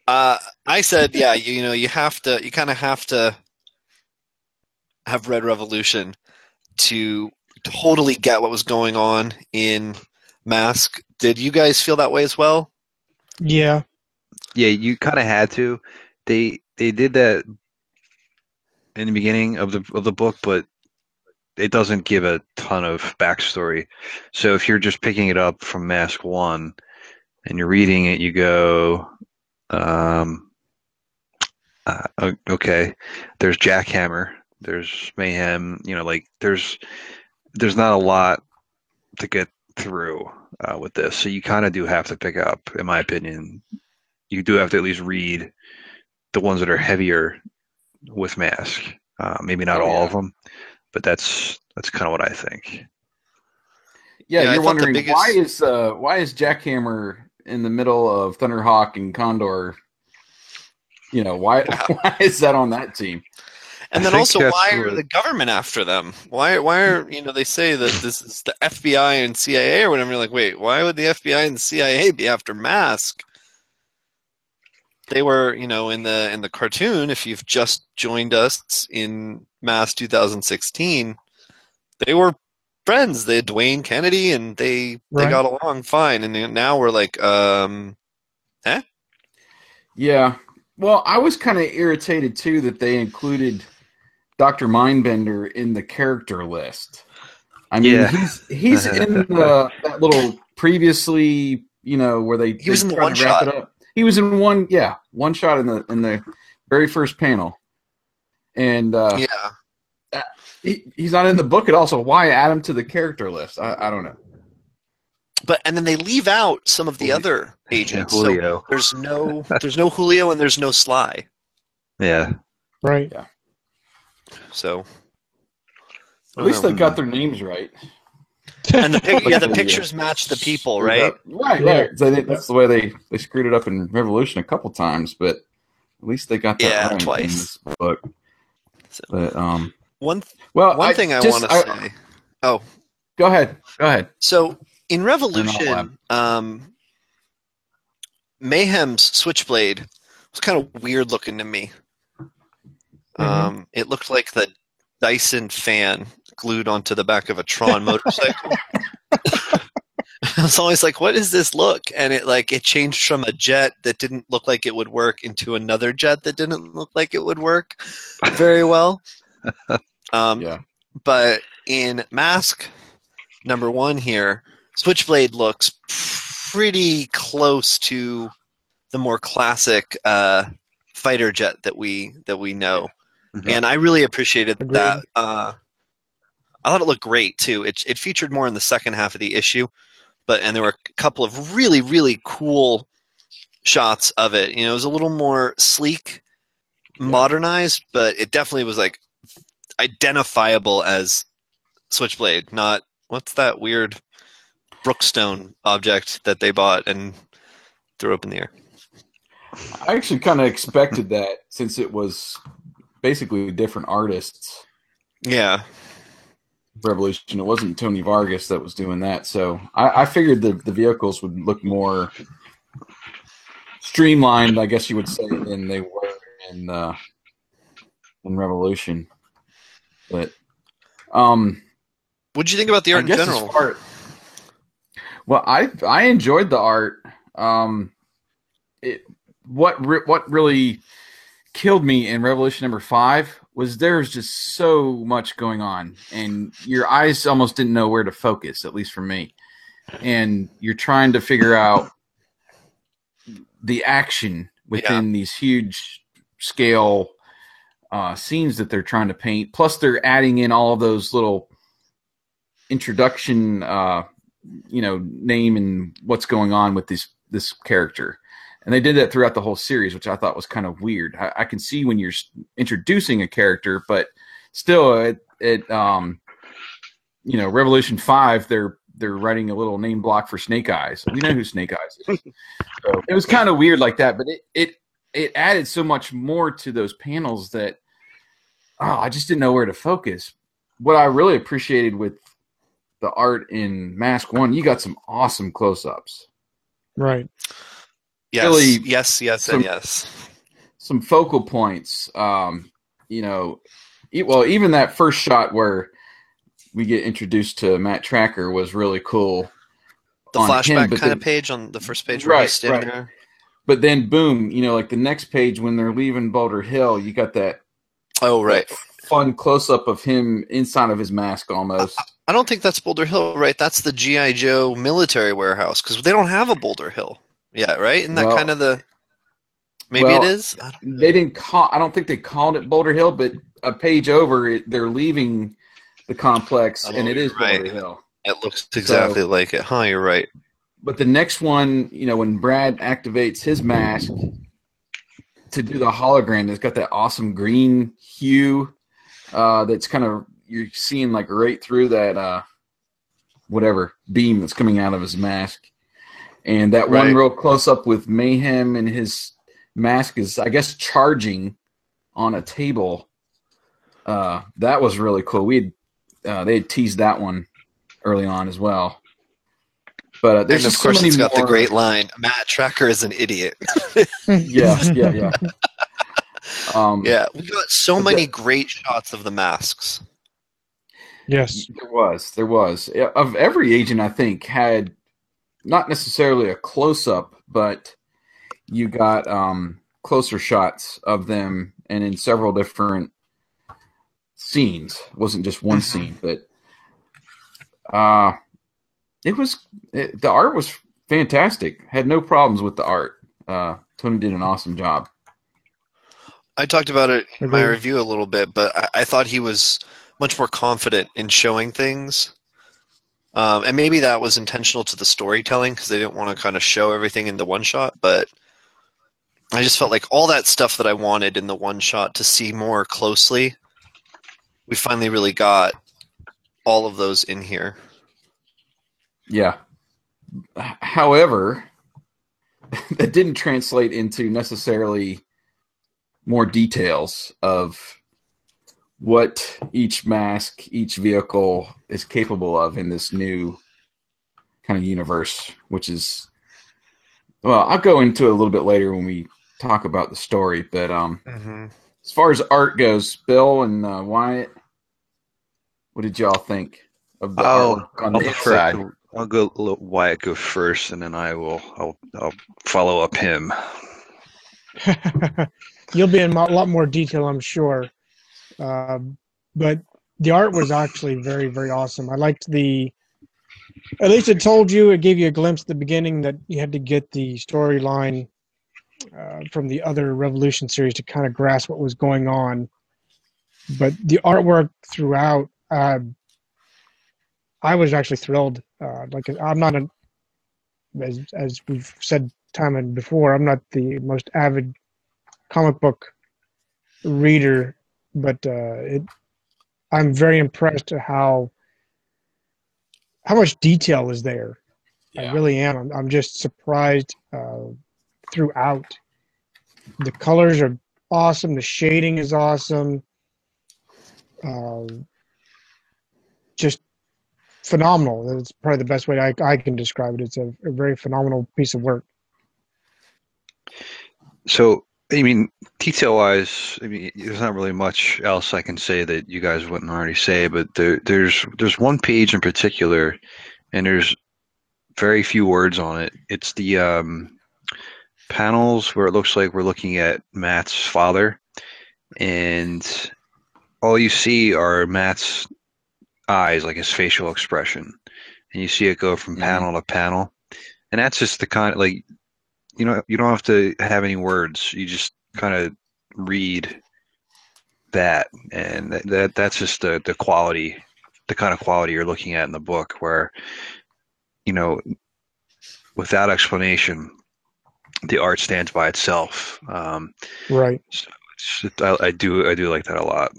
Uh, I said, yeah, you, you know, you have to, you kind of have to have Red Revolution to totally get what was going on in Mask. Did you guys feel that way as well? Yeah. Yeah, you kind of had to. They they did that in the beginning of the of the book, but it doesn't give a ton of backstory. So if you're just picking it up from Mask one and you're reading it, you go, um, uh, okay, there's Jackhammer, there's Mayhem. You know, like there's there's not a lot to get through uh, with this, so you kind of do have to pick up, in my opinion. You do have to at least read the ones that are heavier with Mask. Uh, maybe not oh, all yeah. of them, but that's that's kind of what I think. Yeah, yeah you're wondering biggest... why is uh, why is Jackhammer in the middle of Thunderhawk and Condor? You know, why why is that on that team? And then also, why are the government after them? Why, why are, you know, they say that this is the F B I and C I A or whatever. You're like, wait, why would the F B I and the C I A be after Mask? They were, you know, in the in the cartoon, if you've just joined us in Mask two thousand sixteen, they were friends. They had Dwayne Kennedy, and they, right. they got along fine. And now we're like, um, eh? Yeah. Well, I was kind of irritated, too, that they included Doctor Mindbender in the character list. I mean, yeah. he's he's in the that little previously, you know, where they he was in one shot. It up. He was in one, yeah, one shot in the in the very first panel, and uh, yeah, uh, he, he's not in the book at all. So why add him to the character list? I, I don't know. But and then they leave out some of the other agents. Yeah, Julio. So there's no there's no Julio and there's no Sly. Yeah. Right. Yeah. So at least know. they got their names right. And the pic- yeah, the pictures match the people, right? Right, right. So they, that's the way they, they screwed it up in Revolution a couple times, but at least they got that yeah, right twice. in this book. So, but um one th- well, one I, thing I want to say. Oh. Go ahead. Go ahead. So in Revolution, um, Mayhem's Switchblade was kind of weird looking to me. Mm-hmm. Um, it looked like the Dyson fan glued onto the back of a Tron motorcycle. I was always like, "What is this look?" And it like it changed from a jet that didn't look like it would work into another jet that didn't look like it would work very well. Um, yeah. But in Mask number one here, Switchblade looks pretty close to the more classic uh, fighter jet that we that we know, mm-hmm. and I really appreciated Agreed. that. Uh, I thought it looked great too. It it featured more in the second half of the issue, but and there were a couple of really really cool shots of it. You know, it was a little more sleek, modernized, but it definitely was like identifiable as Switchblade. Not what's that weird Brookstone object that they bought and threw up in the air. I actually kind of expected that since it was basically different artists. Yeah. Revolution. It wasn't Tony Vargas that was doing that. So I, I figured the, the vehicles would look more streamlined, I guess you would say, than they were in, uh, in Revolution. But Um, what did you think about the art I in general? Art, well, I I enjoyed the art. Um, it, what re, what really killed me in Revolution number five was there's just so much going on, and your eyes almost didn't know where to focus, at least for me. And you're trying to figure out the action within yeah. these huge scale uh, scenes that they're trying to paint. Plus, they're adding in all of those little introduction, uh, you know, name and what's going on with this this character. And they did that throughout the whole series, which I thought was kind of weird. I, I can see when you're introducing a character, but still, it, it um, you know, Revolution five, they're they're writing a little name block for Snake Eyes. We know who Snake Eyes is. So it was kind of weird like that, but it, it, it added so much more to those panels that oh, I just didn't know where to focus. What I really appreciated with the art in Mask one, you got some awesome close-ups. Right. Yes, really, yes, yes, some, and yes. Some focal points. Um, you know, e- well, even that first shot where we get introduced to Matt Tracker was really cool. The flashback him, kind then, of page on the first page, where right? He's right. There. But then, boom! You know, like the next page when they're leaving Boulder Hill, you got that. Oh right. That fun close up of him inside of his mask, almost. I, I don't think that's Boulder Hill, right? That's the G I. Joe military warehouse because they don't have a Boulder Hill. Yeah, right? Isn't that well, kind of the – maybe well, it is? I don't know. They didn't call – I don't think they called it Boulder Hill, but a page over, it, they're leaving the complex, oh, and it is right. Boulder Hill. It looks exactly so, like it. Huh, you're right. But the next one, you know, when Brad activates his mask to do the hologram, it's got that awesome green hue uh, that's kind of – you're seeing like right through that uh, whatever beam that's coming out of his mask. And that right. one real close-up with Mayhem and his mask is, I guess, charging on a table. Uh, that was really cool. We had, uh, they had teased that one early on as well. But uh, there's and of course, so it's got more... the great line, Matt Tracker is an idiot. yeah, yeah, yeah. Um, yeah, we got so many that... great shots of the masks. Yes. There was, there was. Of every agent, I think, had... not necessarily a close-up, but you got um, closer shots of them and in several different scenes. It wasn't just one scene, but uh, it was it, the art was fantastic. Had no problems with the art. Uh, Tony did an awesome job. I talked about it in my review a little bit, but I, I thought he was much more confident in showing things. Um, and maybe that was intentional to the storytelling because they didn't want to kind of show everything in the one shot. But I just felt like all that stuff that I wanted in the one shot to see more closely, we finally really got all of those in here. Yeah. However, that didn't translate into necessarily more details of what each mask, each vehicle is capable of in this new kind of universe, which is, well, I'll go into it a little bit later when we talk about the story, but um, mm-hmm. as far as art goes, Bill and uh, Wyatt, what did y'all think of the I'll, artwork on I'll the side? I'll, I'll go let Wyatt go first, and then I will I'll, I'll follow up him. You'll be in a lot more detail, I'm sure. Uh, but the art was actually very, very awesome. I liked the, at least it told you, it gave you a glimpse at the beginning that you had to get the storyline uh, from the other Revolution series to kind of grasp what was going on. But the artwork throughout, uh, I was actually thrilled. Uh, like I'm not, a, as as we've said time and before, I'm not the most avid comic book reader. But uh, it, I'm very impressed at how how much detail is there. Yeah. I really am. I'm, I'm just surprised uh, throughout. The colors are awesome. The shading is awesome. Uh, just phenomenal. That's probably the best way I, I can describe it. It's a, a very phenomenal piece of work. So I mean, detail-wise, I mean, there's not really much else I can say that you guys wouldn't already say, but there, there's there's one page in particular, and there's very few words on it. It's the um, panels where it looks like we're looking at Matt's father, and all you see are Matt's eyes, like his facial expression, and you see it go from panel mm-hmm. to panel, and that's just the kind of, like, you know, you don't have to have any words. You just kind of read that, and that, that that's just the the quality, the kind of quality you're looking at in the book, where, you know, without explanation, the art stands by itself. Um, right. So it's, I, I do I do like that a lot.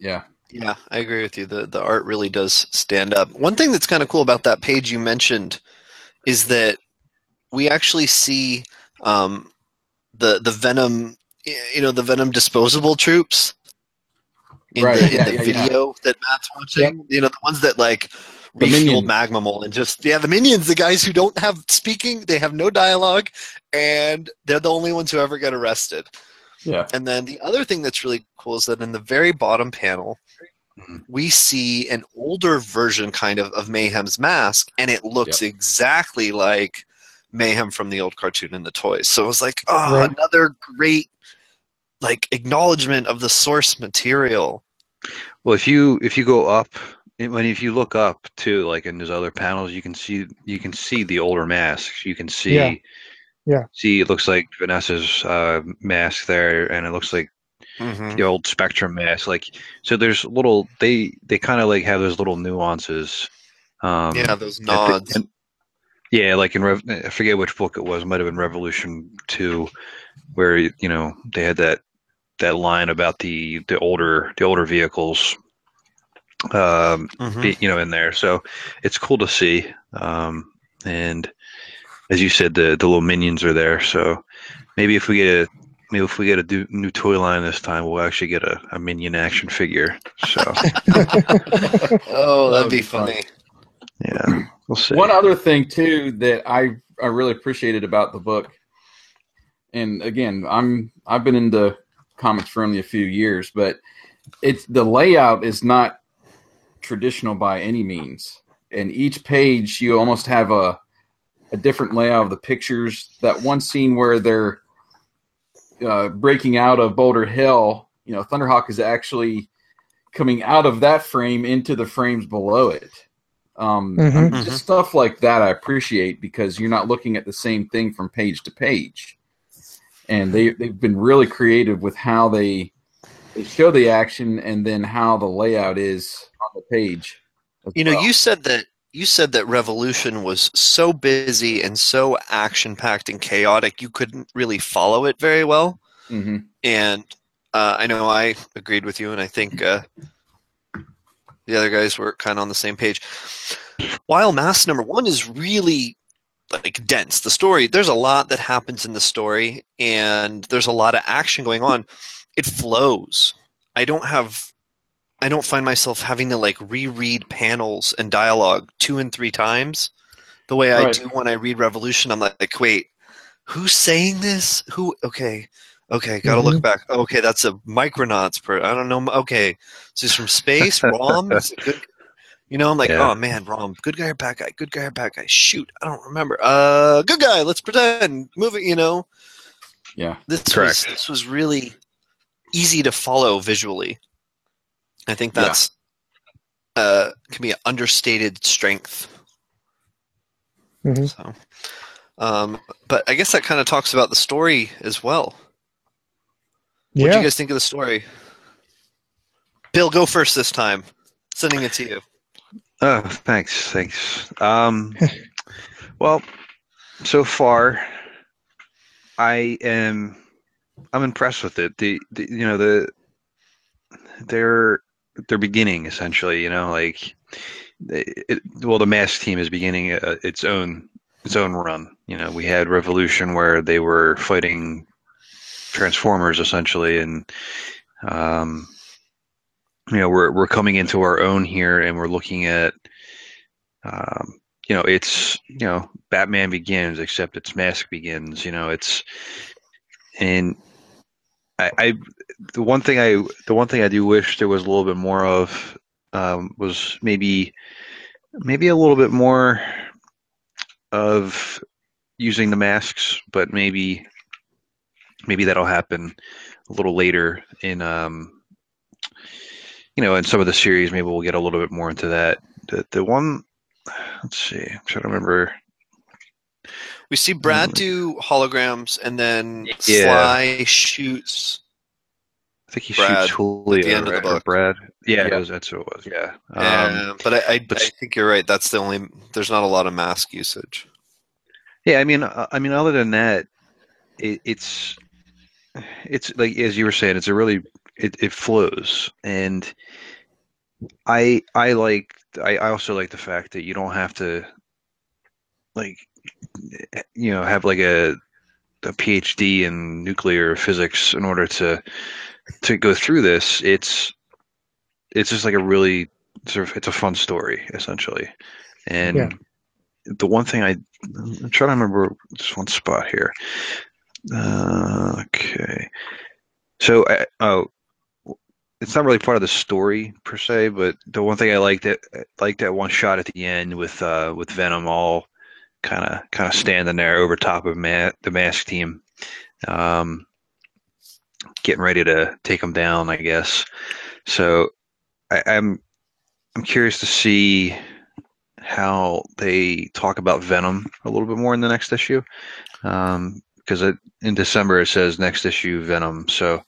Yeah. Yeah, I agree with you. The the art really does stand up. One thing that's kind of cool about that page you mentioned is that we actually see um, the the Venom, you know, the Venom disposable troops in right, the, yeah, in the yeah, video yeah. that Matt's watching. Yeah. You know, the ones that like refuel Magmamole and just yeah, the minions, the guys who don't have speaking, they have no dialogue, and they're the only ones who ever get arrested. Yeah. And then the other thing that's really cool is that in the very bottom panel, we see an older version kind of of Mayhem's mask, and it looks yep. exactly like Mayhem from the old cartoon and the toys. So it was like, oh, right. another great like acknowledgement of the source material. Well, if you if you go up, when if you look up too, like in those other panels, you can see you can see the older masks. You can see, yeah, yeah. see it looks like Vanessa's uh, mask there, and it looks like mm-hmm. the old Spectrum mask. Like, so there's little they they kind of like have those little nuances. Um, yeah, those nods. And, and, yeah, like in Rev- I forget which book it was. It might have been Revolution two, where you know they had that that line about the the older the older vehicles, um, mm-hmm. be, you know, in there. So it's cool to see. Um, and as you said, the the little minions are there. So maybe if we get a maybe if we get a new toy line this time, we'll actually get a, a minion action figure. So oh, that'd be funny. Yeah. We'll see. One other thing too that I I really appreciated about the book, and again, I'm I've been into comics for only a few years, but it's the layout is not traditional by any means. And each page you almost have a a different layout of the pictures. That one scene where they're uh, breaking out of Boulder Hill, you know, Thunderhawk is actually coming out of that frame into the frames below it. Um, mm-hmm, just mm-hmm. stuff like that I appreciate, because you're not looking at the same thing from page to page. And they, they've been really creative with how they, they show the action and then how the layout is on the page. You know, well. you said that you said that Revolution was so busy and so action-packed and chaotic you couldn't really follow it very well. Mm-hmm. And uh, I know I agreed with you, and I think uh, – the other guys were kind of on the same page. While Mask Number One is really like dense, the story, there's a lot that happens in the story, and there's a lot of action going on. It flows. I don't have, I don't find myself having to like reread panels and dialogue two and three times the way right. I do when I read Revolution. I'm like, wait, who's saying this? Who? Okay. Okay, gotta mm-hmm. look back. Oh, okay, that's a Micronauts. Per, I don't know. Okay, so he's from space. ROM, is it good? You know, I'm like, yeah. oh man, ROM, good guy or bad guy? Good guy or bad guy? Shoot, I don't remember. Uh, good guy. Let's pretend. Move it. You know. Yeah. This correct. was this was really easy to follow visually. I think that's yeah. uh can be an understated strength. Mm-hmm. So, um, but I guess that kind of talks about the story as well. What do yeah. you guys think of the story? Bill, go first this time. Sending it to you. Oh, thanks, thanks. Um, well, so far, I am I'm impressed with it. The, the you know the their their beginning essentially. You know, like it, well, the Mask team is beginning a, its own its own run. You know, we had Revolution where they were fighting Transformers essentially, and um you know we're we're coming into our own here, and we're looking at um you know it's you know Batman Begins, except it's Mask Begins. You know it's and I, I the one thing I the one thing I do wish there was a little bit more of um, was maybe maybe a little bit more of using the masks, but maybe maybe that'll happen a little later in um, you know, in some of the series. Maybe we'll get a little bit more into that. The the one, let's see, I'm trying to remember. We see Brad do holograms, and then yeah. Sly shoots. I think he Brad shoots Julio at the end right? of the book. Brad, yeah, yeah. It was, that's what it was. Yeah, yeah. Um, but I, I, but I think you're right. That's the only. There's not a lot of mask usage. Yeah, I mean, I mean, other than that, it, it's, it's like as you were saying, it's a really it, it flows, and I I like I, I also like the fact that you don't have to, like, you know, have like a a PhD in nuclear physics in order to to go through this. It's it's just like a really sort of it's a fun story essentially, and yeah. the one thing I I'm trying to remember this one spot here. Uh, okay, so I, oh, it's not really part of the story per se, but the one thing I liked that like that one shot at the end with uh with Venom all. kind of kind of standing there over top of Ma- the mask team, um, getting ready to take them down, I guess. So I, I'm I'm curious to see how they talk about Venom a little bit more in the next issue, um, because it, in December it says next issue Venom. So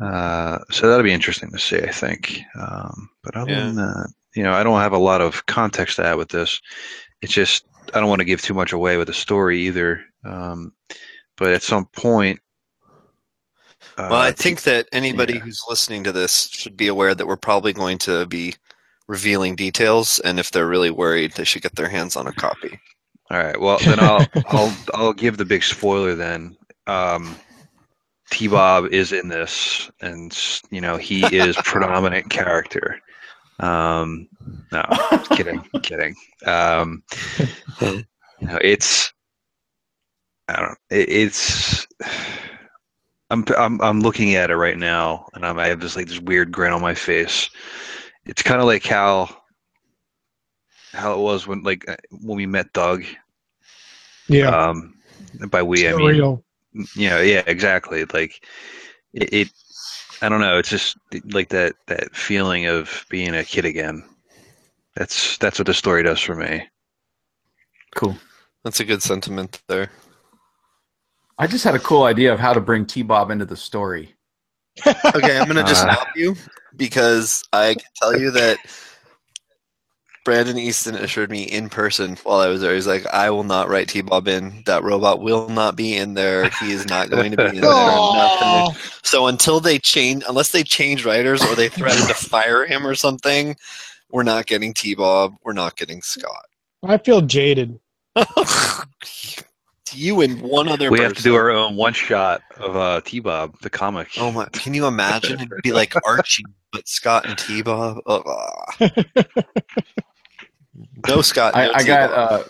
uh, so that'll be interesting to see, I think. Um, but other yeah. than that, you know, I don't have a lot of context to add with this. It's just I don't want to give too much away with the story either, um, but at some point. Uh, well, I think that anybody yeah. who's listening to this should be aware that we're probably going to be revealing details, and if they're really worried, they should get their hands on a copy. All right. Well, then I'll I'll I'll give the big spoiler then. Um, T-Bob is in this, and you know he is predominant character. Um, no, kidding, kidding. Um, you know, it's, I don't, it, it's, I'm, I'm, I'm looking at it right now and I'm, I have this like this weird grin on my face. It's kind of like how, how it was when, like when we met Doug. Yeah. Um, by we, so I mean, real. you know, yeah, exactly. Like it, it I don't know. It's just like that, that feeling of being a kid again. That's that's what the story does for me. Cool. That's a good sentiment there. I just had a cool idea of how to bring T-Bob into the story. Okay, I'm going to just uh, help you because I can tell you that Brandon Easton assured me in person while I was there. He's like, I will not write T-Bob in. That robot will not be in there. He is not going to be in there. Nothing. So until they change, unless they change writers or they threaten to fire him or something, we're not getting T-Bob. We're not getting Scott. I feel jaded. You and one other we person. Have to do our own one shot of uh, T-Bob, the comic. Oh my! Can you imagine? It'd be like Archie, but Scott and T-Bob. No Scott. No I, I got uh,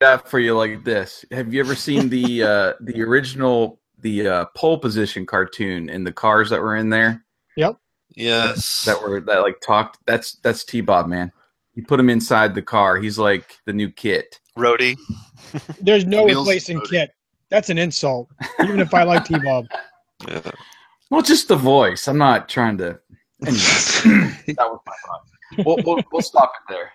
that for you like this. Have you ever seen the uh, the original the uh, pole position cartoon and the cars that were in there? Yep. Yes. That, that were that like talked. That's that's T-Bob, man. You put him inside the car. He's like the new Kit. Roadie. There's no replacing Roadie. Kit. That's an insult. Even if I like T-Bob. Yeah. Well, just the voice. I'm not trying to. Anyway, that was my thought. We'll, we'll, we'll stop it there.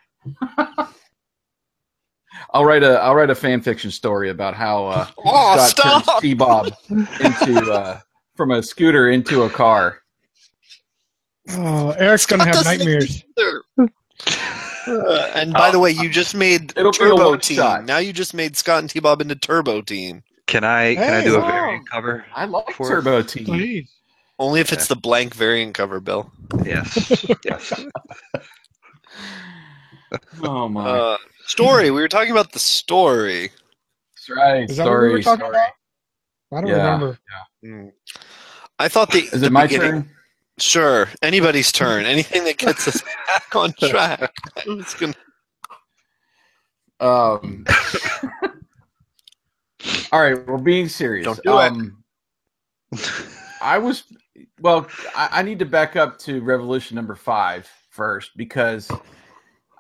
I'll write a I'll write a fan fiction story about how uh, oh, Scott turns T-Bob into uh, from a scooter into a car. Oh, Eric's Scott gonna have nightmares. Uh, and by uh, the way, you just made it'll Turbo Team. Shot. Now you just made Scott and T-Bob into Turbo Team. Can I can hey, I do wow. a variant cover? I like Turbo it? Team. Please. Only if yeah. it's the blank variant cover, Bill. Yes. Yes. Oh my uh, story. We were talking about the story. That's right. Is that story, what we were talking story. about? I don't yeah. remember. Yeah. Mm. I thought the Is the it my turn? Sure. Anybody's turn. Anything that gets us back on track. It's gonna... Um. All right. We're being serious. Don't do um, I was well. I, I need to back up to Revolution number five first, because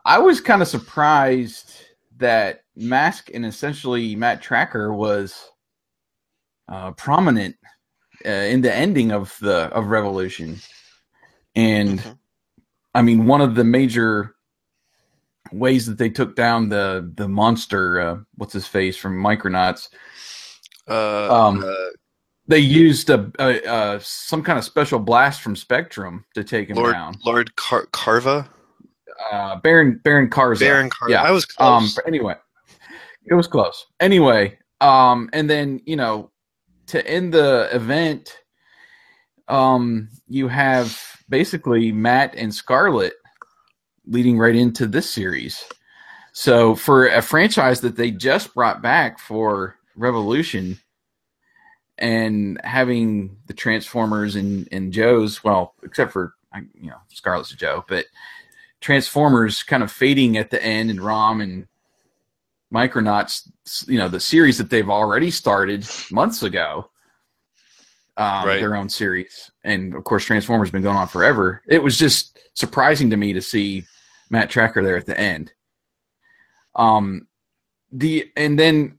I was kind of surprised that Mask and essentially Matt Tracker was uh, prominent uh, in the ending of the of Revolution, and mm-hmm. I mean, one of the major ways that they took down the the monster, uh, what's his face from Micronauts. Uh, um, uh, they used a, a, a some kind of special blast from Spectrum to take him Lord, down. Lord Car- Carva, uh, Baron Baron Carza. Baron Carza. Yeah, I was close. Um, anyway, it was close. Anyway, um, and then you know, to end the event, um, you have basically Matt and Scarlet leading right into this series. So for a franchise that they just brought back for Revolution, and having the Transformers and, and Joe's, well, except for, you know, Scarlet's a Joe, but Transformers kind of fading at the end, and ROM and Micronauts, you know, the series that they've already started months ago, um, right. their own series. And of course, Transformers been going on forever. It was just surprising to me to see Matt Tracker there at the end. Um, the, and then,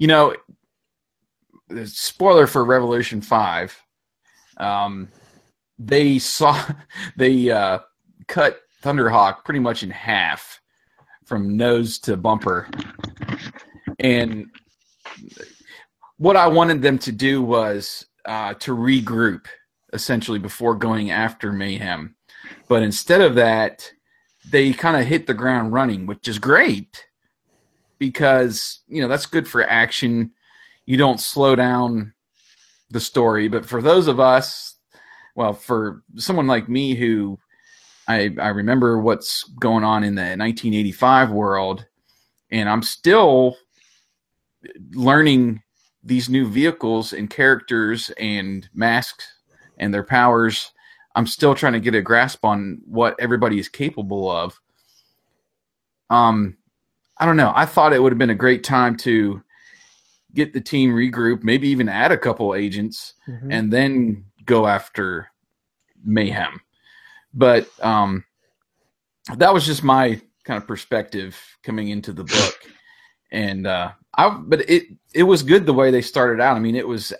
you know, spoiler for Revolution five, um, they saw they uh, cut Thunderhawk pretty much in half from nose to bumper. And what I wanted them to do was uh, to regroup, essentially, before going after Mayhem. But instead of that, they kind of hit the ground running, which is great, because, you know, that's good for action. You don't slow down the story. But for those of us, well, for someone like me who I, I remember what's going on in the nineteen eighty-five world, and I'm still learning these new vehicles and characters and masks and their powers. I'm still trying to get a grasp on what everybody is capable of. Um, I don't know. I thought it would have been a great time to get the team regroup, maybe even add a couple agents, mm-hmm. and then go after Mayhem. But um, that was just my kind of perspective coming into the book. and uh, I, but it it was good the way they started out. I mean, it was,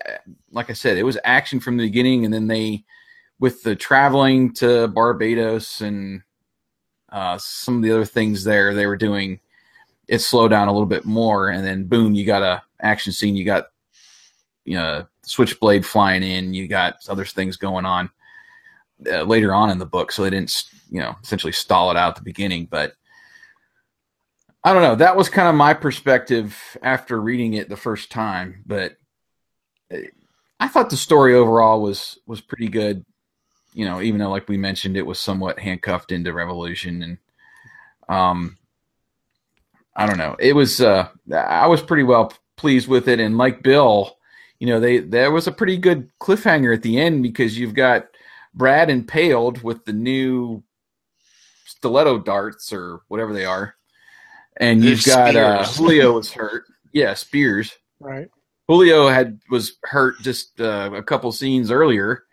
like I said, it was action from the beginning, and then they, with the traveling to Barbados and uh, some of the other things there they were doing, it slowed down a little bit more, and then boom, you got a action scene. You got, you know, Switchblade flying in. You got other things going on uh, later on in the book. So they didn't, you know, essentially stall it out at the beginning. But I don't know. That was kind of my perspective after reading it the first time. But I thought the story overall was was pretty good. You know, even though, like we mentioned, it was somewhat handcuffed into Revolution, and um. I don't know. It was, uh, I was pretty well pleased with it. And like Bill, you know, they, there was a pretty good cliffhanger at the end, because you've got Brad impaled with the new stiletto darts or whatever they are. And you've got, uh, Julio was hurt. Yeah. Spears. Right. Julio had, was hurt just uh, a couple scenes earlier,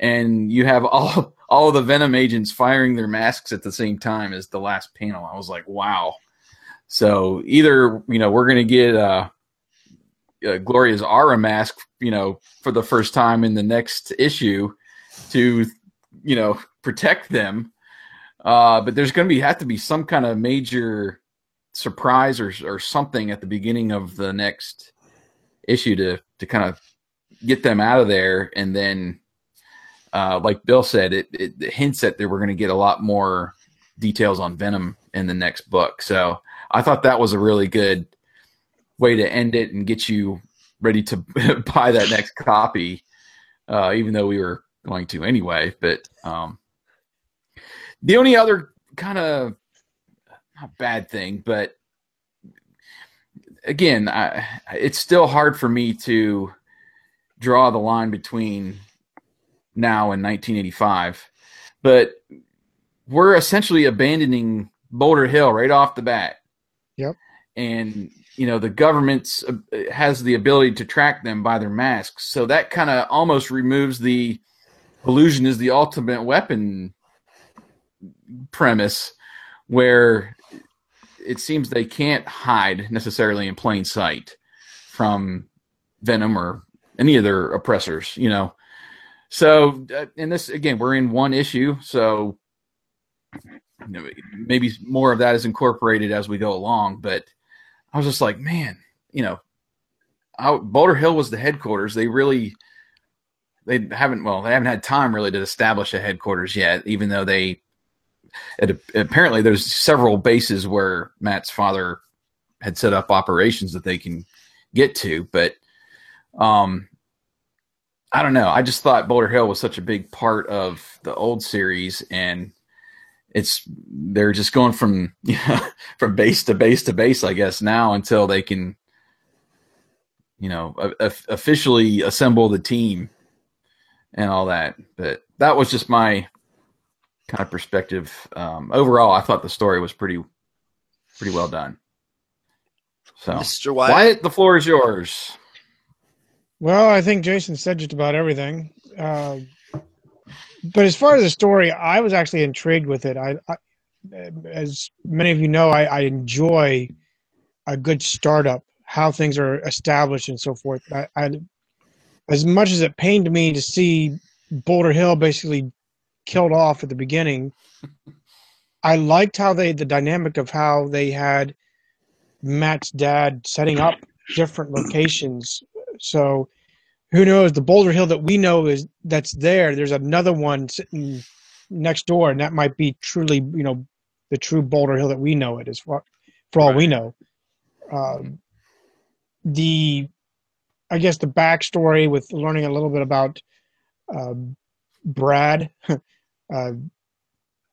and you have all, all of the Venom agents firing their masks at the same time as the last panel. I was like, wow. So either, you know, we're going to get uh, uh, Gloria's aura mask, you know, for the first time in the next issue to, you know, protect them. Uh, but there's going to be have to be some kind of major surprise or or something at the beginning of the next issue to to kind of get them out of there. And then, uh, like Bill said, it, it, it hints at that we're going to get a lot more details on Venom in the next book. So I thought that was a really good way to end it and get you ready to buy that next copy, uh, even though we were going to anyway. But um, the only other kind of not bad thing, but again, I, it's still hard for me to draw the line between now and nineteen eighty-five, but we're essentially abandoning Boulder Hill right off the bat. Yep. And you know, the government uh, has the ability to track them by their masks. So that kind of almost removes the illusion is the ultimate weapon premise, where it seems they can't hide necessarily in plain sight from Venom or any of their oppressors, you know. So, and this, again, we're in one issue, so maybe more of that is incorporated as we go along, but I was just like, man, you know, I, Boulder Hill was the headquarters. They really, they haven't, well, they haven't had time really to establish a headquarters yet, even though they, it, apparently there's several bases where Matt's father had set up operations that they can get to, but um, I don't know. I just thought Boulder Hill was such a big part of the old series, and it's they're just going from you know, from base to base to base, I guess, now until they can, you know, o- officially assemble the team and all that. But that was just my kind of perspective. Um, overall, I thought the story was pretty, pretty well done. So, Mister Wyatt, Wyatt the floor is yours. Well, I think Jason said just about everything. Uh, but as far as the story, I was actually intrigued with it. I, I as many of you know, I, I enjoy a good startup, how things are established and so forth. I, I, as much as it pained me to see Boulder Hill basically killed off at the beginning, I liked how they, the dynamic of how they had Matt's dad setting up different locations. So who knows, the Boulder Hill that we know is that's there, there's another one sitting next door, and that might be truly, you know, the true Boulder Hill that we know it is, for, for all right. we know. Um, the, I guess the backstory with learning a little bit about uh, Brad, uh,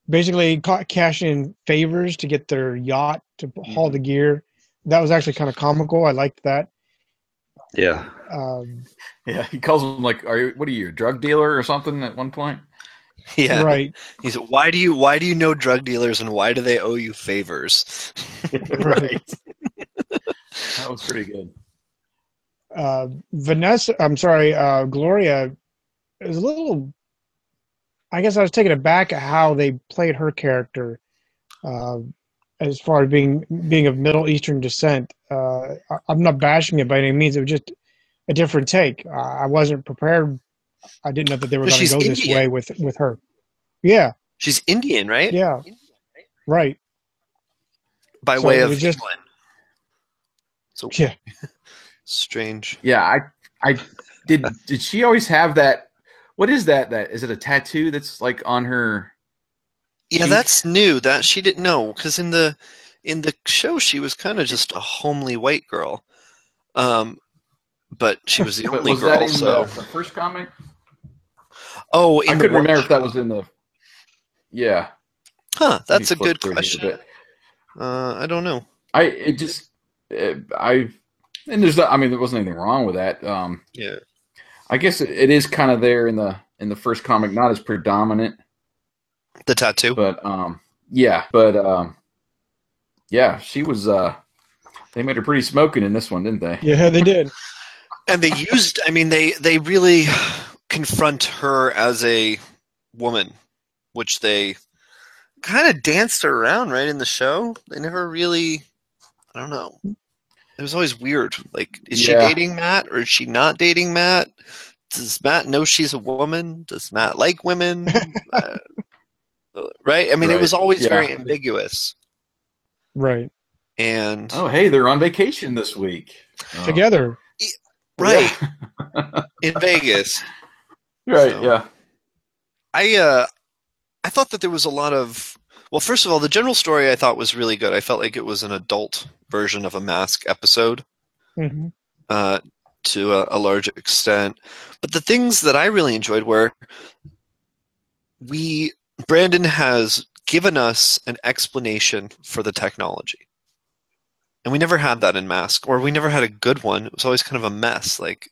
basically ca- cashing in favors to get their yacht to haul the gear. That was actually kind of comical. I liked that. Yeah. Um, yeah, he calls him like, "Are you? What are you, a drug dealer or something?" At one point. Yeah. Right. He said, "Why do you? Why do you know drug dealers, and why do they owe you favors?" Right. That was pretty good. Uh, Vanessa, I'm sorry, uh, Gloria, is a little. I guess I was taken aback at how they played her character, uh, as far as being being of Middle Eastern descent. Uh, I'm not bashing it by any means. It was just a different take. Uh, I wasn't prepared. I didn't know that they were going to go Indian. this way with, with her. Yeah. She's Indian, right? Yeah. Indian, right? right. By so way of just, England. So yeah. Strange. Yeah. I, I did. Did she always have that? What is that? That is it a tattoo that's like on her? Yeah, cheek? That's new. That she didn't know, because in the, in the show, she was kind of just a homely white girl, um, but she was the only was girl. Was that in so. the first comic? Oh, in I couldn't remember show. if that was in the. Yeah. Huh. That's a good question. A uh, I don't know. I it just it, I and there's not, I mean there wasn't anything wrong with that. Um, yeah. I guess it, it is kind of there in the in the first comic, not as predominant. The tattoo. But um, yeah, but um. Yeah, she was. Uh, they made her pretty smoking in this one, didn't they? Yeah, they did. And they used. I mean, they they really confront her as a woman, which they kind of danced her around, right, in the show. They never really. I don't know. It was always weird. Like, is yeah. she dating Matt or is she not dating Matt? Does Matt know she's a woman? Does Matt like women? uh, right. I mean, right. It was always yeah. very ambiguous. Right. And oh, hey, they're on vacation this week. Together. Oh. Right. Yeah. In Vegas. Right, so, yeah. I uh I thought that there was a lot of well, first of all, the general story I thought was really good. I felt like it was an adult version of a Mask episode. Mm-hmm. Uh to a, a large extent. But the things that I really enjoyed were we Brandon has given us an explanation for the technology. And we never had that in Mask, or we never had a good one. It was always kind of a mess. Like,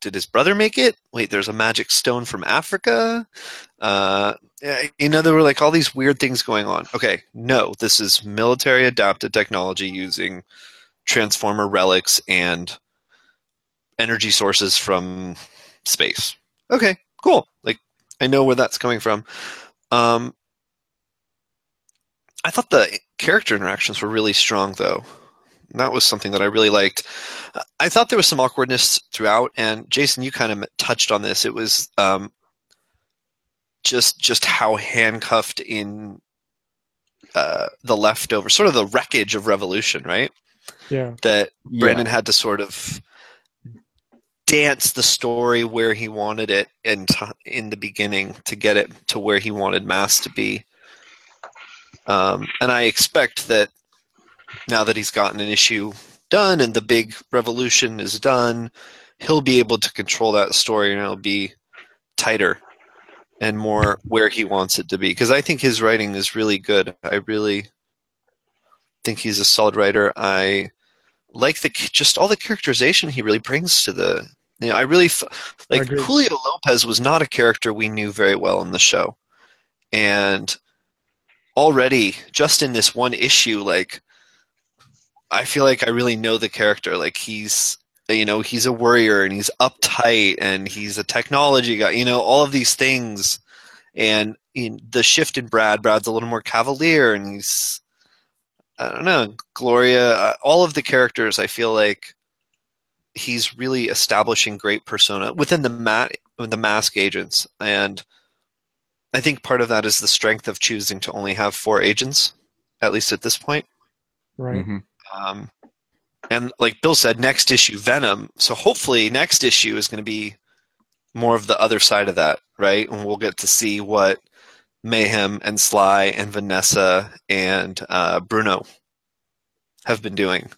did his brother make it? Wait, there's a magic stone from Africa? Uh, you know, there were like all these weird things going on. Okay, no, this is military adapted technology using Transformer relics and energy sources from space. Okay, cool. Like, I know where that's coming from. Um, I thought the character interactions were really strong, though. That was something that I really liked. I thought there was some awkwardness throughout, and Jason, you kind of touched on this. It was um, just just how handcuffed in uh, the leftover, sort of the wreckage of Revolution, right? Yeah. That Brandon yeah. had to sort of dance the story where he wanted it in, t- in the beginning to get it to where he wanted Mass to be. Um, and I expect that now that he's gotten an issue done and the big revolution is done, he'll be able to control that story and it'll be tighter and more where he wants it to be. Because I think his writing is really good. I really think he's a solid writer. I like the just all the characterization he really brings to the. You know, I really like I Julio Lopez was not a character we knew very well in the show, and already just in this one issue, like. I feel like I really know the character. Like he's, you know, he's a worrier and he's uptight and he's a technology guy, you know, all of these things. And in the shift in Brad, Brad's a little more cavalier and he's, I don't know, Gloria, uh, all of the characters, I feel like he's really establishing great persona within the mat, the mask agents. And I think part of that is the strength of choosing to only have four agents, at least at this point. Right. Mm-hmm. Um, and like Bill said, next issue, Venom. So hopefully next issue is going to be more of the other side of that, right? And we'll get to see what Mayhem and Sly and Vanessa and uh, Bruno have been doing.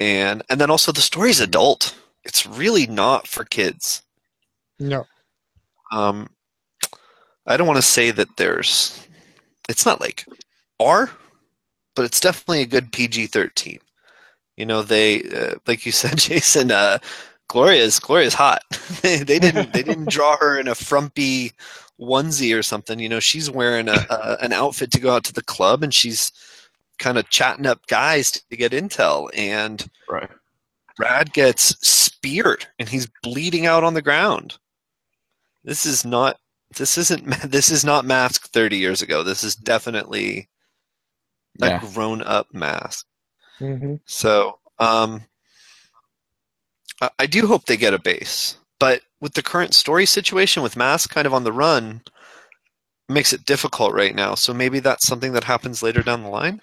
And and then also the story's adult. It's really not for kids. No. Um, I don't want to say that there's... It's not like R... But it's definitely a good P G thirteen. You know, they uh, like you said, Jason. Uh, Gloria's Gloria's hot. they, they didn't they didn't draw her in a frumpy onesie or something. You know, she's wearing a, a an outfit to go out to the club, and she's kind of chatting up guys to, to get intel. And right. Brad gets speared, and he's bleeding out on the ground. This is not. This isn't. This is not Mask thirty years ago. This is definitely. A yeah. grown-up Mask. Mm-hmm. So um, I, I do hope they get a base. But with the current story situation with Mask kind of on the run, it makes it difficult right now. So maybe that's something that happens later down the line?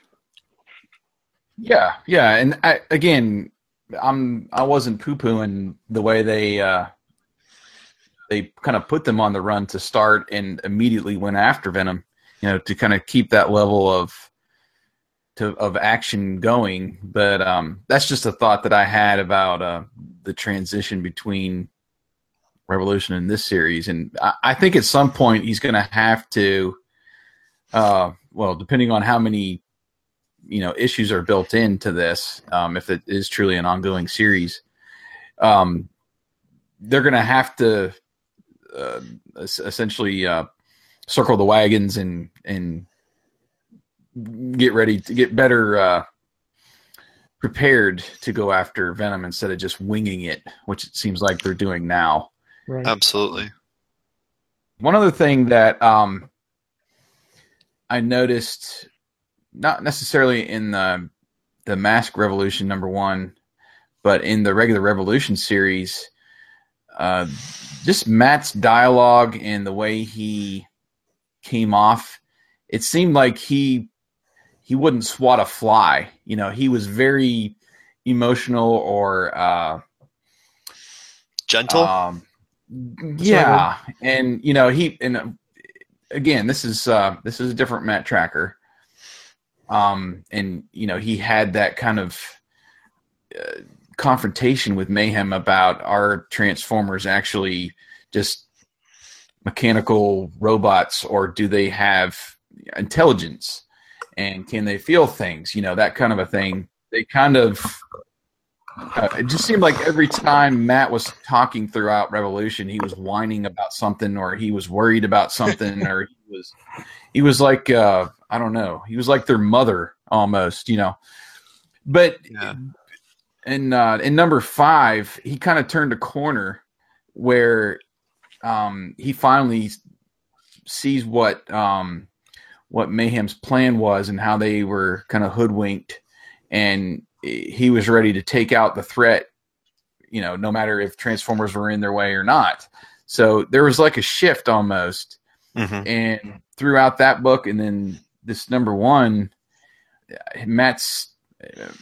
Yeah, yeah. And I, again, I'm, I wasn't poo-pooing the way they uh, they kind of put them on the run to start and immediately went after Venom, you know, to kind of keep that level of To, of action going, but um, that's just a thought that I had about uh, the transition between Revolution and this series. And I, I think at some point he's going to have to, uh, well, depending on how many you know issues are built into this, um, if it is truly an ongoing series, um, they're going to have to uh, essentially uh, circle the wagons and and. get ready to get better uh, prepared to go after Venom instead of just winging it, which it seems like they're doing now. Right. Absolutely. One other thing that um, I noticed, not necessarily in the, the Mask Revolution number one, but in the regular Revolution series, uh, just Matt's dialogue and the way he came off, it seemed like he He wouldn't swat a fly. You know, he was very emotional or uh, gentle. Um, yeah, and you know he and uh, again, this is uh, this is a different Matt Tracker. Um, and you know he had that kind of uh, confrontation with Mayhem about our Transformers actually just mechanical robots, or do they have intelligence? And can they feel things? You know, that kind of a thing. They kind of, uh, it just seemed like every time Matt was talking throughout Revolution, he was whining about something, or he was worried about something, or he was, he was like, uh, I don't know. He was like their mother almost, you know, But yeah. in uh, in number five, he kind of turned a corner where um, he finally sees what um, what Mayhem's plan was and how they were kind of hoodwinked, and he was ready to take out the threat, you know, no matter if Transformers were in their way or not. So there was like a shift almost. Mm-hmm. And throughout that book, and then this number one, Matt's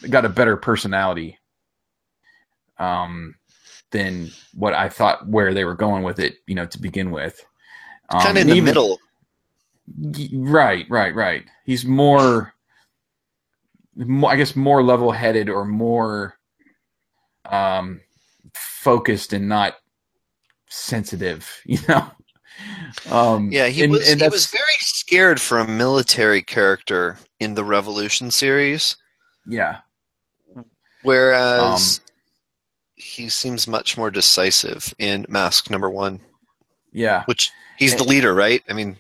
got a better personality um, than what I thought where they were going with it, you know, to begin with. Um, kind of in the even, middle. Right, right, right. He's more, more, I guess, more level-headed or more um, focused and not sensitive, you know? Um, yeah, he, and, was, and he was very scared for a military character in the Revolution series. Yeah. Whereas um, he seems much more decisive in Mask number one. Yeah. Which he's and, the leader, right? I mean,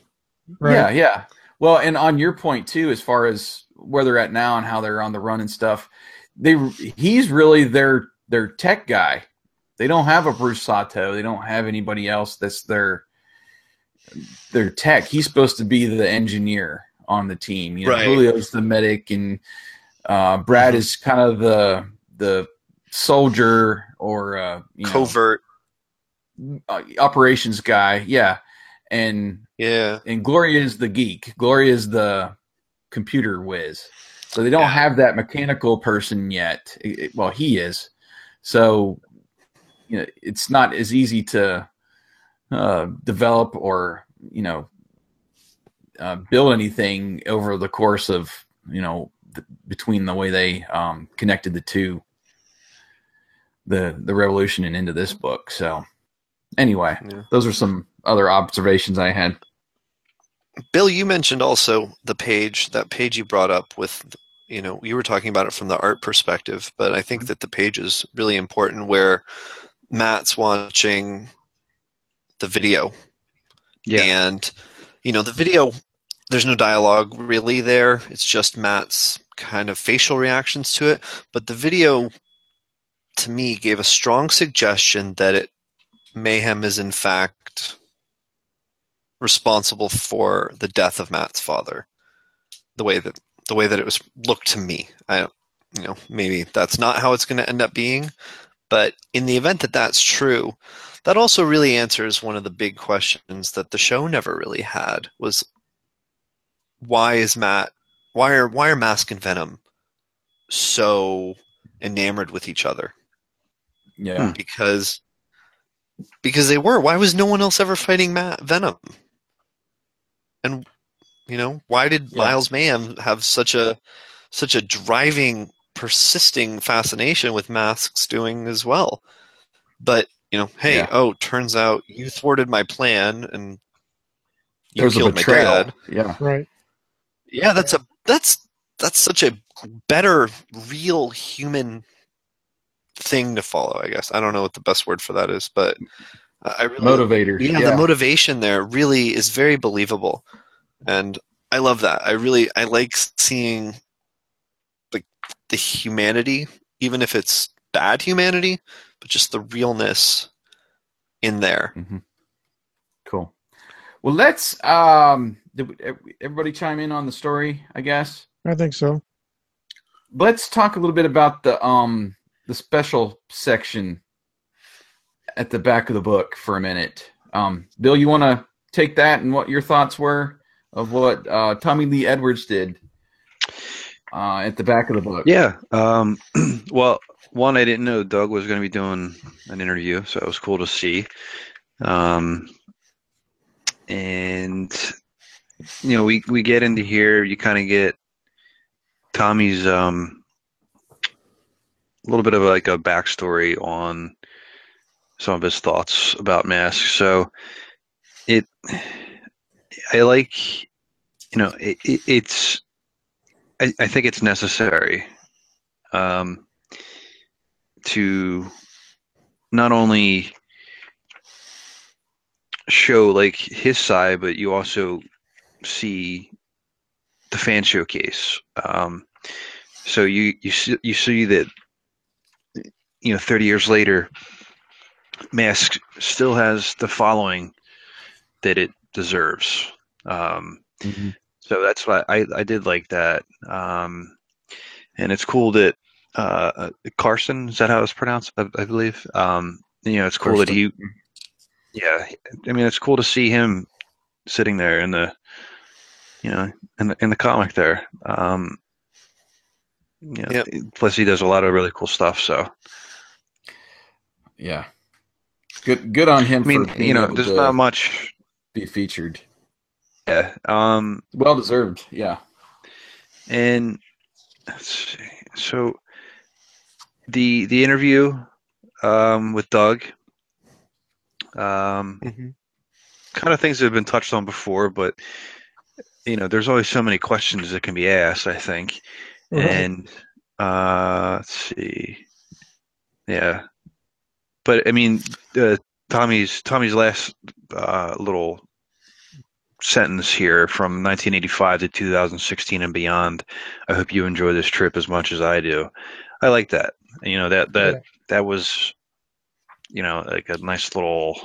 right. Yeah, yeah. Well, and on your point too, as far as where they're at now and how they're on the run and stuff, they he's really their their tech guy. They don't have a Bruce Sato. They don't have anybody else that's their their tech. He's supposed to be the engineer on the team. You know, right. Julio's the medic, and uh, Brad is kind of the the soldier or uh, you covert know, uh, operations guy. Yeah, and yeah, and Gloria is the geek. Gloria is the computer whiz. So they don't yeah. have that mechanical person yet. It, it, well, he is. So you know, it's not as easy to uh, develop or, you know, uh, build anything over the course of, you know, the, between the way they um, connected the two, the, the Revolution and into this book. So anyway, yeah. those are some other observations I had. Bill, you mentioned also the page, that page you brought up with, you know, you were talking about it from the art perspective, but I think that the page is really important where Matt's watching the video. Yeah. And, you know, the video, there's no dialogue really there. It's just Matt's kind of facial reactions to it. But the video, to me, gave a strong suggestion that it Mayhem is, in fact, responsible for the death of Matt's father. The way that the way that it was looked to me. I don't, you know, maybe that's not how it's going to end up being. But in the event that that's true, that also really answers one of the big questions that the show never really had was why is Matt, why are why are Mask and Venom so enamored with each other? Yeah, because because they were. Why was no one else ever fighting Matt Venom? And you know, why did yeah. Miles Mayhem have such a such a driving, persisting fascination with Masks doing as well? But you know, hey, yeah. oh, turns out you thwarted my plan and you There's killed my dad. Yeah, right. Yeah, that's a that's that's such a better, real human thing to follow. I guess I don't know what the best word for that is, but I really motivator. Yeah, yeah, the motivation there really is very believable, and I love that. I really I like seeing the the humanity, even if it's bad humanity, but just the realness in there. Mm-hmm. Cool. Well, let's, um, did everybody chime in on the story, I guess? I think so. Let's talk a little bit about the, um, the special section at the back of the book for a minute. Um, Bill, you want to take that and what your thoughts were of what, uh, Tommy Lee Edwards did, uh, at the back of the book? Yeah. Um, well, one, I didn't know Doug was going to be doing an interview, so it was cool to see. Um, and, you know, we, we get into here, you kind of get Tommy's um, a little bit of like a backstory on some of his thoughts about masks. So it, I like, you know, it, it, it's, I, I think it's necessary. Um, to not only show like his side, but you also see the fan showcase. Um, So you you see, you see that, you know, thirty years later, Mask still has the following that it deserves. Um, mm-hmm. So that's why I, I did like that. Um, and it's cool that uh, Carson, is that how it's pronounced? I, I believe. Um, you know, it's cool Carson. that he. Yeah, I mean, it's cool to see him sitting there in the, you know, in the in the comic there. Um, you know, yep. Plus, he does a lot of really cool stuff. So, yeah, good good on him. I mean, for being you know, there's not much be featured. Yeah, um, well deserved. Yeah, and let's see. So the the interview um, with Doug. Um, mm-hmm. Kind of things that have been touched on before, but you know, there's always so many questions that can be asked, I think. Mm-hmm. And uh, let's see, yeah, but I mean, uh, Tommy's Tommy's last uh, little sentence here from nineteen eighty-five to two thousand sixteen and beyond. I hope you enjoy this trip as much as I do. I like that. You know that that yeah. that was. You know, like a nice little,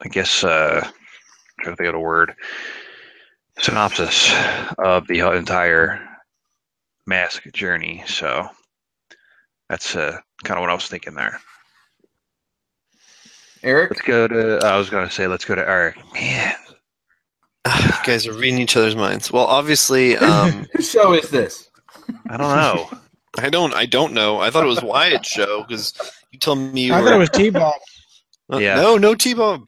I guess, uh, I'm trying to think of the word, synopsis of the entire Mask journey. So that's uh, kind of what I was thinking there. Eric? Let's go to, I was going to say, let's go to Eric. Man. Uh, you guys are reading each other's minds. Well, obviously. Um, Whose show is this? I don't know. I don't. I don't know. I thought it was Wyatt's show because you told me. You I were, thought it was T-Bob. Uh, yeah. No, no T-Bob.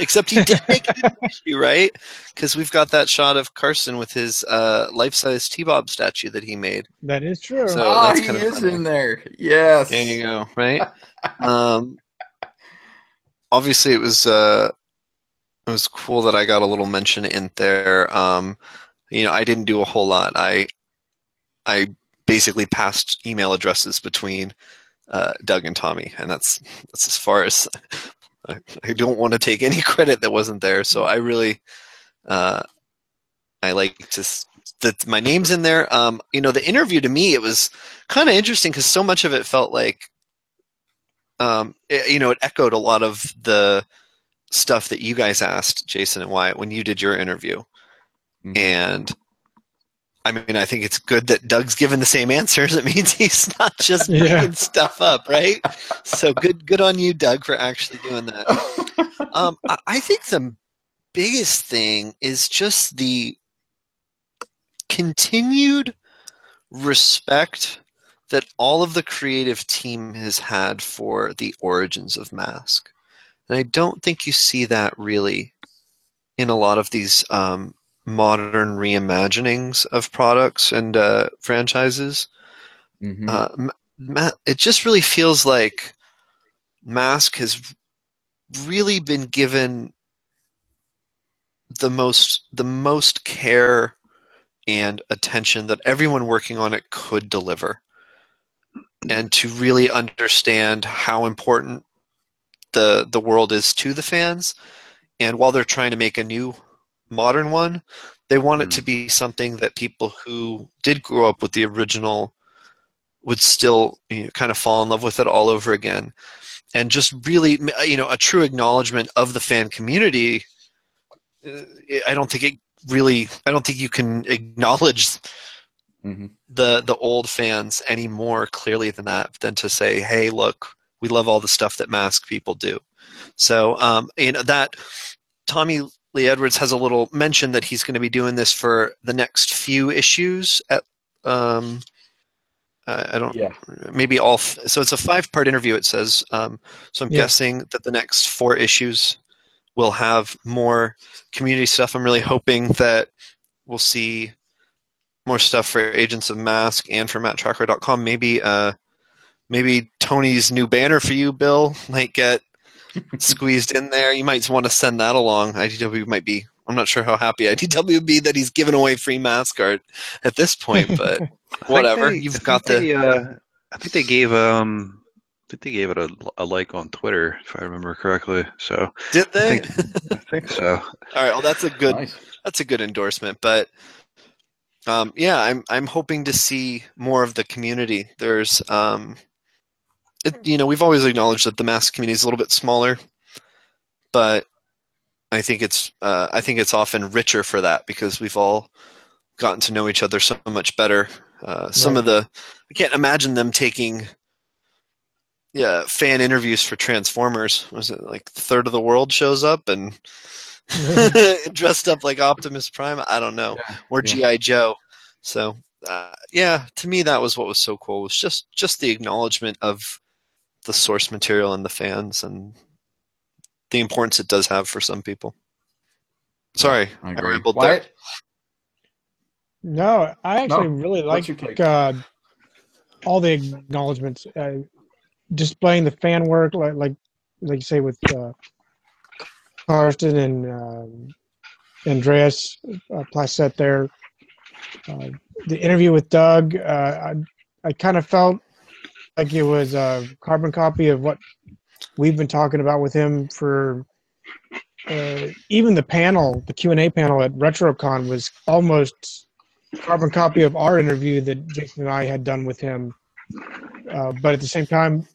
Except he did make it an issue, right? Because we've got that shot of Carson with his uh, life-size T-Bob statue that he made. That is true. So oh, that's he kind of is funny. In there. Yes. There you go. Right. um, obviously, it was uh, it was cool that I got a little mention in there. Um, you know, I didn't do a whole lot. I I. basically passed email addresses between uh, Doug and Tommy, and that's that's as far as I, I don't want to take any credit that wasn't there. So I really uh, I like to that my name's in there. Um, you know, the interview to me it was kind of interesting because so much of it felt like um, it, you know it echoed a lot of the stuff that you guys asked Jason and Wyatt when you did your interview, mm-hmm. and. I mean, I think it's good that Doug's given the same answers. It means he's not just making yeah. stuff up, right? So good good on you, Doug, for actually doing that. um, I, I think the biggest thing is just the continued respect that all of the creative team has had for the origins of Mask. And I don't think you see that really in a lot of these um modern reimaginings of products and uh, franchises. Mm-hmm. Uh, Ma- it just really feels like Mask has really been given the most the most care and attention that everyone working on it could deliver, and to really understand how important the the world is to the fans. And while they're trying to make a new modern one, they want it to be something that people who did grow up with the original would still, you know, kind of fall in love with it all over again. And just really, you know, a true acknowledgement of the fan community. I don't think it really, I don't think you can acknowledge mm-hmm. the the old fans any more clearly than that, than to say, hey, look, we love all the stuff that Mask people do. So, um, you know, that Tommy Lee Edwards has a little mention that he's going to be doing this for the next few issues. At um, I don't, yeah. maybe all. F- so it's a five-part interview. It says. Um, so I'm yeah. guessing that the next four issues will have more community stuff. I'm really hoping that we'll see more stuff for Agents of Mask and for Matt Tracker dot com. Maybe, uh, maybe Tony's new banner for you, Bill, might get squeezed in there. You might want to send that along. I D W might be, I'm not sure how happy I D W would be that he's giving away free Mask art at this point, but whatever. They, You've got the. They, uh, I think they gave um, I think they gave it a, a like on Twitter, if I remember correctly. So did they? I think, I think so. All right. Well, that's a good. Nice. That's a good endorsement. But Um, yeah, I'm I'm hoping to see more of the community. There's, um, it, you know, we've always acknowledged that the mask community is a little bit smaller, but I think it's uh, I think it's often richer for that because we've all gotten to know each other so much better. Uh, some right. of the I can't imagine them taking yeah fan interviews for Transformers. Was it like a third of the world shows up and dressed up like Optimus Prime? I don't know, yeah. or yeah. G I. Joe. So uh, yeah, to me that was what was so cool. It was just just the acknowledgement of the source material and the fans and the importance it does have for some people. Sorry, I, I rambled Why? there. No, I actually no. really like uh, all the acknowledgements, uh, displaying the fan work, like like like you say with uh, Carson and uh, Andreas uh, Placette there. Uh, the interview with Doug, uh, I I kind of felt like it was a carbon copy of what we've been talking about with him for. Uh, even the panel, the Q and A panel at RetroCon was almost carbon copy of our interview that Jason and I had done with him. Uh, but at the same time,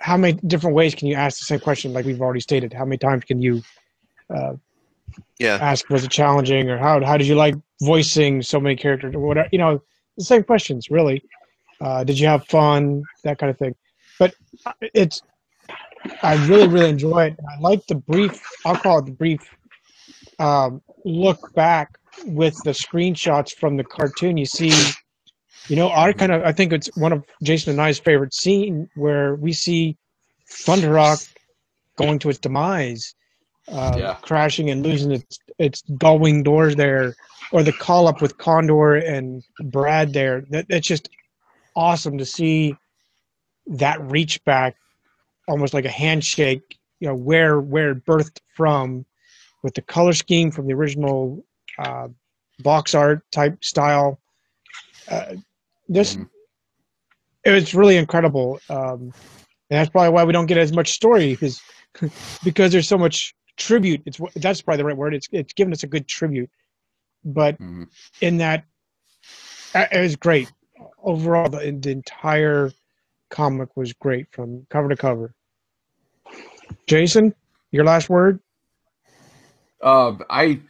how many different ways can you ask the same question? Like we've already stated, how many times can you uh, yeah. ask, was it challenging, or how how did you like voicing so many characters, or whatever? You know, the same questions, really. Uh, did you have fun? That kind of thing. But it's, I really, really enjoy it. I like the brief, I'll call it the brief um, look back with the screenshots from the cartoon. You see, you know, I kind of, I think it's one of Jason and I's favorite scene where we see Thunderhawk going to its demise, uh, yeah. crashing and losing its its gull wing doors there, or the call up with Condor and Brad there. That, it's just awesome to see that reach back. Almost like a handshake, you know, where where it birthed from, with the color scheme from the original uh, box art type style. Uh, this mm. it was really incredible, um, and that's probably why we don't get as much story because because there's so much tribute. It's that's probably the right word. It's it's given us a good tribute, but mm. in that it was great overall. The, the entire comic was great from cover to cover. Jason, your last word? Uh, I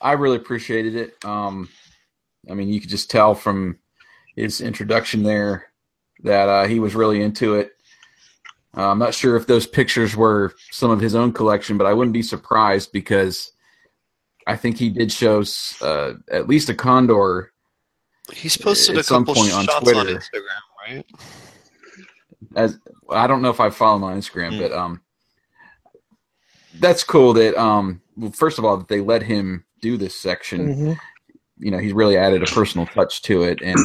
I really appreciated it. Um, I mean, you could just tell from his introduction there that uh, he was really into it. Uh, I'm not sure if those pictures were some of his own collection, but I wouldn't be surprised because I think he did show uh, at least a Condor. He's posted a couple shots on Twitter. On Instagram, right? As I don't know if I follow him on Instagram, mm. but um, that's cool that um, well, first of all, that they let him do this section. Mm-hmm. You know, he's really added a personal touch to it, and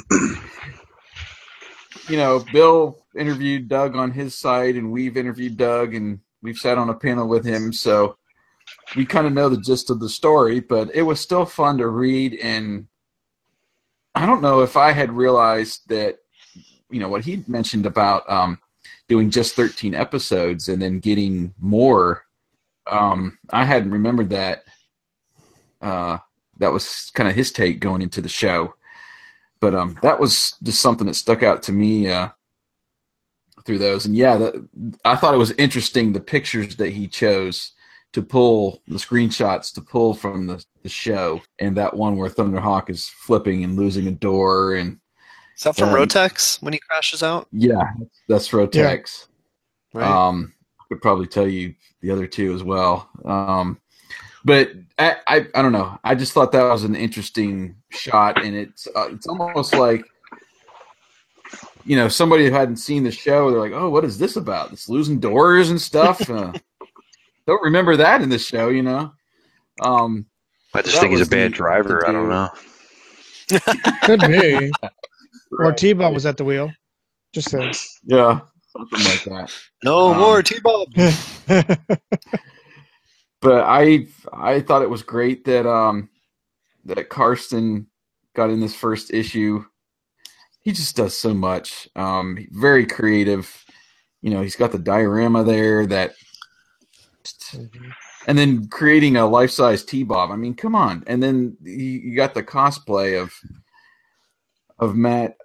you know, Bill interviewed Doug on his side, and we've interviewed Doug, and we've sat on a panel with him, so we kind of know the gist of the story. But it was still fun to read, and I don't know if I had realized that. You know, what he mentioned about um, doing just thirteen episodes and then getting more. Um, I hadn't remembered that. Uh, that was kind of his take going into the show. But um, that was just something that stuck out to me uh, through those. And, yeah, the, I thought it was interesting the pictures that he chose to pull, the screenshots to pull from the, the show. And that one where Thunderhawk is flipping and losing a door and is that from um, Rotex when he crashes out? Yeah, that's Rotex. Yeah. Right. Um, I could probably tell you the other two as well. Um, but I, I, I don't know. I just thought that was an interesting shot, and it's uh, it's almost like you know somebody who hadn't seen the show. They're like, "Oh, what is this about? It's losing doors and stuff." uh, don't remember that in the show, you know. Um, I just think he's a bad driver. I don't know. Could be. Or right. T-Bob was at the wheel. Just saying. Yeah, something like that. No um, more T-Bob. But I I thought it was great that um that Carson got in this first issue. He just does so much. Um, very creative. You know, he's got the diorama there that, and then creating a life size T-Bob. I mean, come on. And then you, you got the cosplay of. of Matt,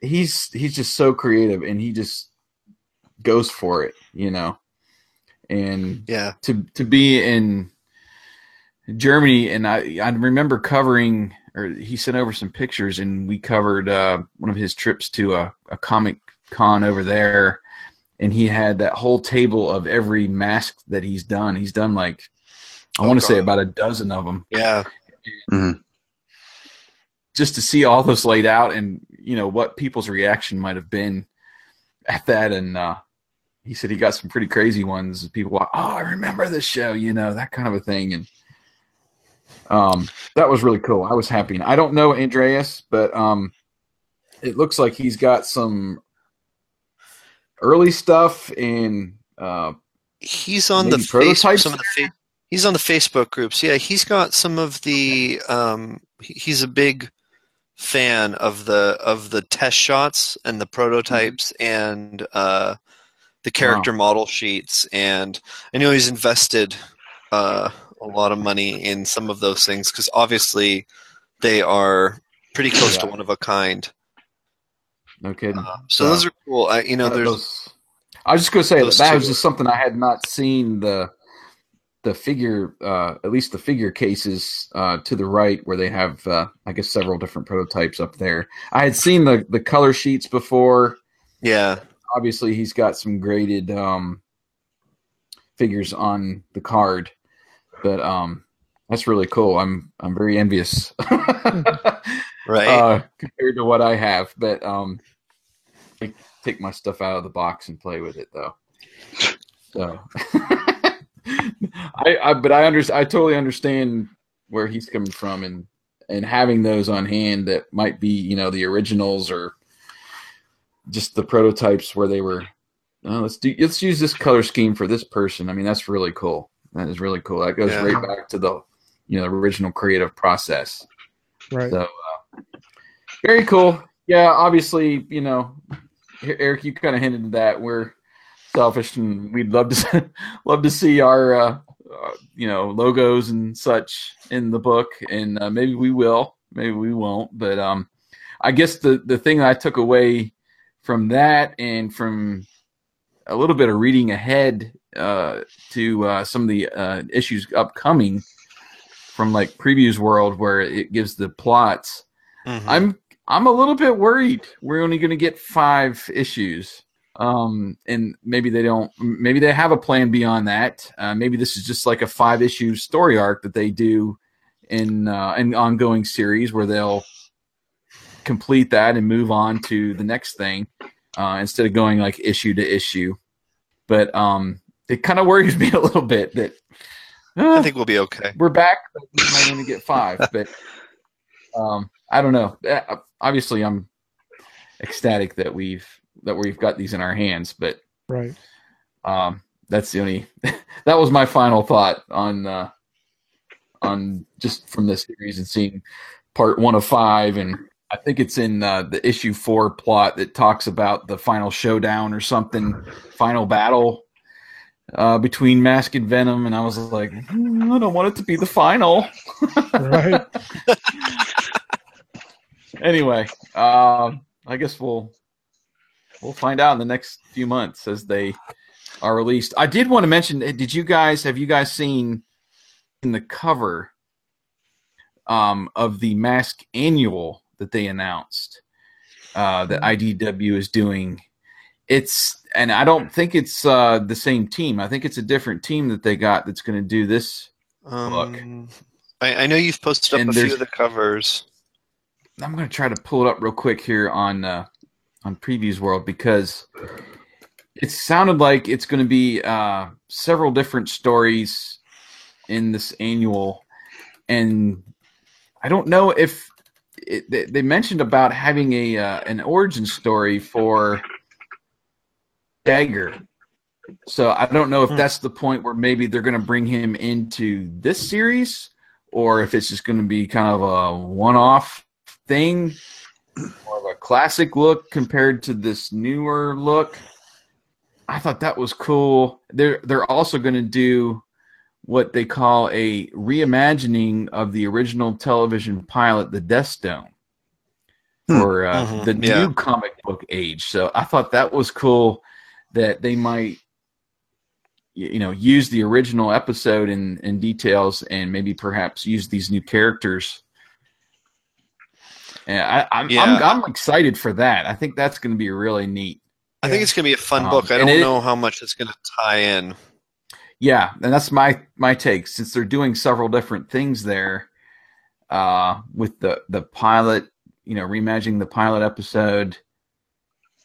he's he's just so creative, and he just goes for it, you know. And yeah, to to be in Germany, and I I remember covering, or he sent over some pictures, and we covered uh, one of his trips to a, a comic con over there, and he had that whole table of every mask that he's done. He's done like I oh, want to say about a dozen of them. Yeah. Mm-hmm. Just to see all those laid out, and you know what people's reaction might have been at that, and uh, he said he got some pretty crazy ones. People, like, oh, I remember this show, you know, that kind of a thing, and um, that was really cool. I was happy. And I don't know Andreas, but um, it looks like he's got some early stuff, and uh, he's on the prototypes. Some of the fa- he's on the Facebook groups. Yeah, he's got some of the. Um, he's a big fan of the of the test shots and the prototypes and uh, the character wow. model sheets, and I know he's invested uh, a lot of money in some of those things because obviously they are pretty close yeah. to one of a kind. No kidding. Uh, so yeah. those are cool. I, you know, there's. Those, I was just gonna say that that was just something I had not seen the the figure, uh, at least the figure cases uh, to the right, where they have, uh, I guess, several different prototypes up there. I had seen the the color sheets before. Yeah. Obviously, he's got some graded um, figures on the card, but um, that's really cool. I'm I'm very envious. Right. Uh, compared to what I have, but um, I take my stuff out of the box and play with it though. So, I, I but I under, I totally understand where he's coming from, and and having those on hand that might be, you know, the originals or just the prototypes where they were. Oh, let's do let's use this color scheme for this person. I mean, that's really cool. That is really cool. That goes yeah. right back to the you know the original creative process. Right. So. Very cool. Yeah, obviously, you know, Eric, you kind of hinted at that. We're selfish, and we'd love to love to see our, uh, uh, you know, logos and such in the book, and uh, maybe we will, maybe we won't. But um, I guess the, the thing I took away from that and from a little bit of reading ahead uh, to uh, some of the uh, issues upcoming from, like, Previews World, where it gives the plots, mm-hmm. I'm I'm a little bit worried. We're only going to get five issues, um, and maybe they don't. Maybe they have a plan beyond that. Uh, maybe this is just like a five issue story arc that they do in uh, an ongoing series where they'll complete that and move on to the next thing uh, instead of going like issue to issue. But um, it kind of worries me a little bit that uh, I think we'll be okay. We're back, but we might only get five, but. Um, I don't know. Obviously, I'm ecstatic that we've that we've got these in our hands, but right. Um, that's the only. That was my final thought on uh, on just from this series and seeing part one of five, and I think it's in uh, the issue four plot that talks about the final showdown or something, final battle uh, between Mask and Venom, and I was like, mm, I don't want it to be the final, right. Anyway, uh, I guess we'll we'll find out in the next few months as they are released. I did want to mention, did you guys have you guys seen in the cover um, of the Mask Annual that they announced uh, that I D W is doing? It's and I don't think it's uh, the same team. I think it's a different team that they got that's going to do this um, look. I, I know you've posted up and a few of the covers. I'm going to try to pull it up real quick here on uh, on Previews World because it sounded like it's going to be uh, several different stories in this annual, and I don't know if it, they, they mentioned about having a uh, an origin story for Dagger. So I don't know if that's the point where maybe they're going to bring him into this series, or if it's just going to be kind of a one-off thing, more of a classic look compared to this newer look. I thought that was cool. They're they're also going to do what they call a reimagining of the original television pilot, The Death Stone. or uh, mm-hmm. the yeah. new comic book age. So I thought that was cool that they might, you know, use the original episode in, in details and maybe perhaps use these new characters. And I, I'm, yeah, I'm, I'm excited for that. I think that's going to be really neat. I yeah. think it's going to be a fun um, book. I don't it, know how much it's going to tie in. Yeah, and that's my, my take. Since they're doing several different things there uh, with the, the pilot, you know, reimagining the pilot episode,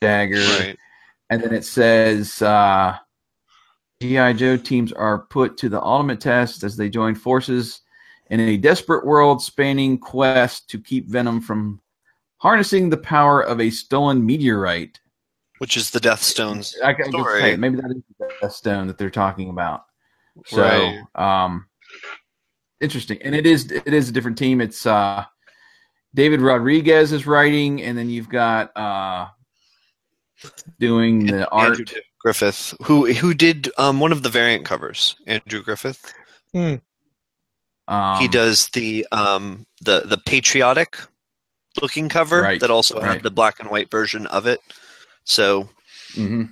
Dagger. Right. And then it says, uh, G I. Joe teams are put to the ultimate test as they join forces in a desperate world-spanning quest to keep Venom from harnessing the power of a stolen meteorite. Which is the Death Stone's I can story. Say, maybe that is the Death Stone that they're talking about. So, right. um, interesting. And it is it is a different team. It's uh, David Rodriguez is writing, and then you've got uh, doing the art. Andrew Griffith, who who did um, one of the variant covers. Andrew Griffith. Hmm. Um, he does the um, the the patriotic looking cover right, that also right. had the black and white version of it. So, mm-hmm.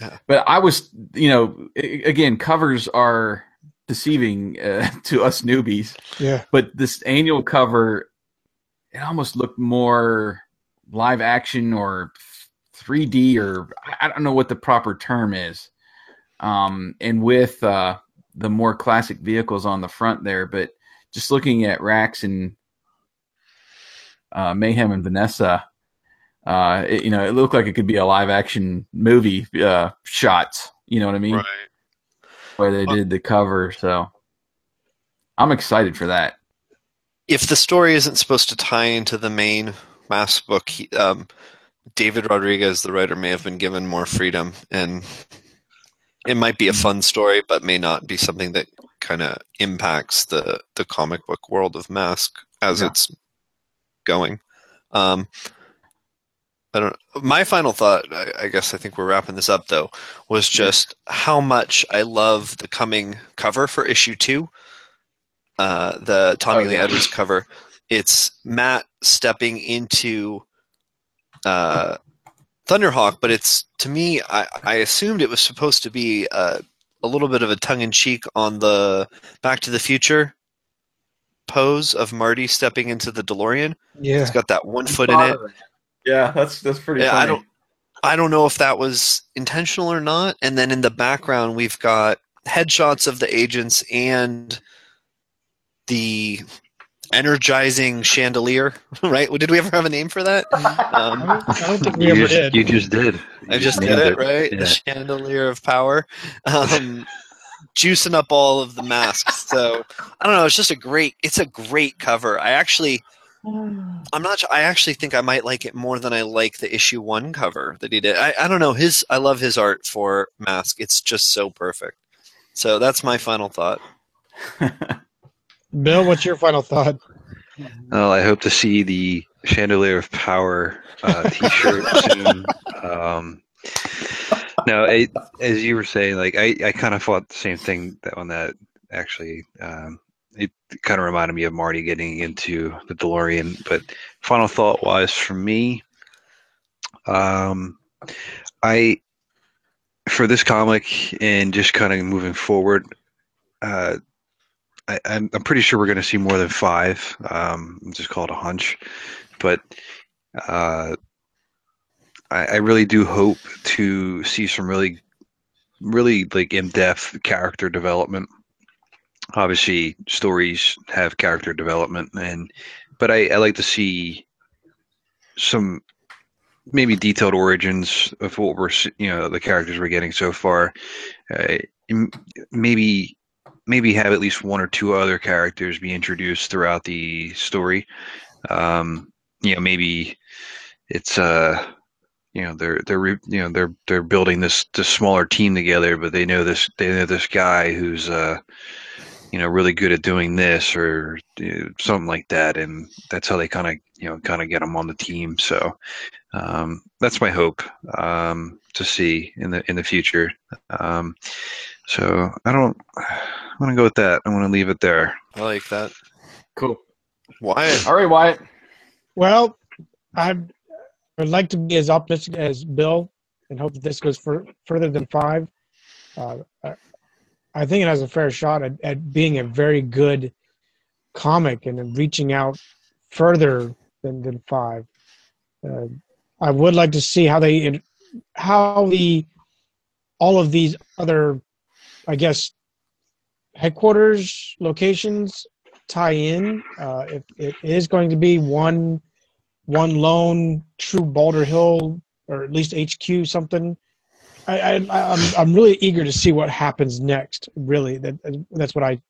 yeah. But I was, you know, again, covers are deceiving uh, to us newbies. Yeah. But this annual cover, it almost looked more live action or three D or I don't know what the proper term is. Um, and with uh, the more classic vehicles on the front there, but just looking at Rax and uh, Mayhem and Vanessa. Uh, it, you know, it looked like it could be a live-action movie uh, shots. You know what I mean? Right. Where they did the cover, so I'm excited for that. If the story isn't supposed to tie into the main mask book, he, um, David Rodriguez, the writer, may have been given more freedom, and it might be a fun story, but may not be something that kind of impacts the, the comic book world of Mask as yeah. it's going. Um I don't. My final thought, I, I guess I think we're wrapping this up though, was just how much I love the coming cover for issue two, uh, the Tommy oh, Lee yeah. Edwards cover. It's Matt stepping into uh, Thunderhawk, but it's to me, I, I assumed it was supposed to be uh, a little bit of a tongue-in-cheek on the Back to the Future pose of Marty stepping into the DeLorean. Yeah, it's got that one foot in it. Yeah, that's that's pretty yeah, funny. I don't, I don't know if that was intentional or not. And then in the background, we've got headshots of the agents and the energizing chandelier, right? Did we ever have a name for that? Um, I don't think we you ever just, did. You just did. You I just did it, it, right? Yeah. The chandelier of power. Um, juicing up all of the masks. So, I don't know. It's just a great, it's a great cover. I actually... I'm not. I actually think I might like it more than I like the issue one cover that he did. I, I don't know his. I love his art for Mask. It's just so perfect. So that's my final thought. Bill, what's your final thought? Well, I hope to see the Chandelier of Power uh, T-shirt soon. Um, no, it, as you were saying, like I, I kind of thought the same thing that on that actually. Um, It kind of reminded me of Marty getting into the DeLorean. But final thought wise for me, um, I for this comic and just kind of moving forward, uh, I, I'm, I'm pretty sure we're going to see more than five. Um, I'm just call it a hunch, but uh, I, I really do hope to see some really, really like in-depth character development. Obviously, stories have character development, and but I, I like to see some maybe detailed origins of what we're, you know, the characters we're getting so far. Uh, maybe, maybe have at least one or two other characters be introduced throughout the story. Um, you know, maybe it's uh, you know, they're they're you know they're they're building this this smaller team together, but they know this they know this guy who's uh. you know, really good at doing this or you know, something like that. And that's how they kind of, you know, kind of get them on the team. So um, that's my hope um, to see in the, in the future. Um, so I don't, I want to go with that. I want to leave it there. I like that. Cool. Wyatt. All right, Wyatt. Well, I'd, I'd like to be as optimistic as Bill and hope that this goes for, further than five. Uh, I think it has a fair shot at, at being a very good comic and then reaching out further than, than five. Uh, I would like to see how they, how the, all of these other, I guess, headquarters locations tie in. Uh, if it is going to be one, one lone true Boulder Hill, or at least H Q something. I, I, I'm I'm really eager to see what happens next. Really, that that's what I,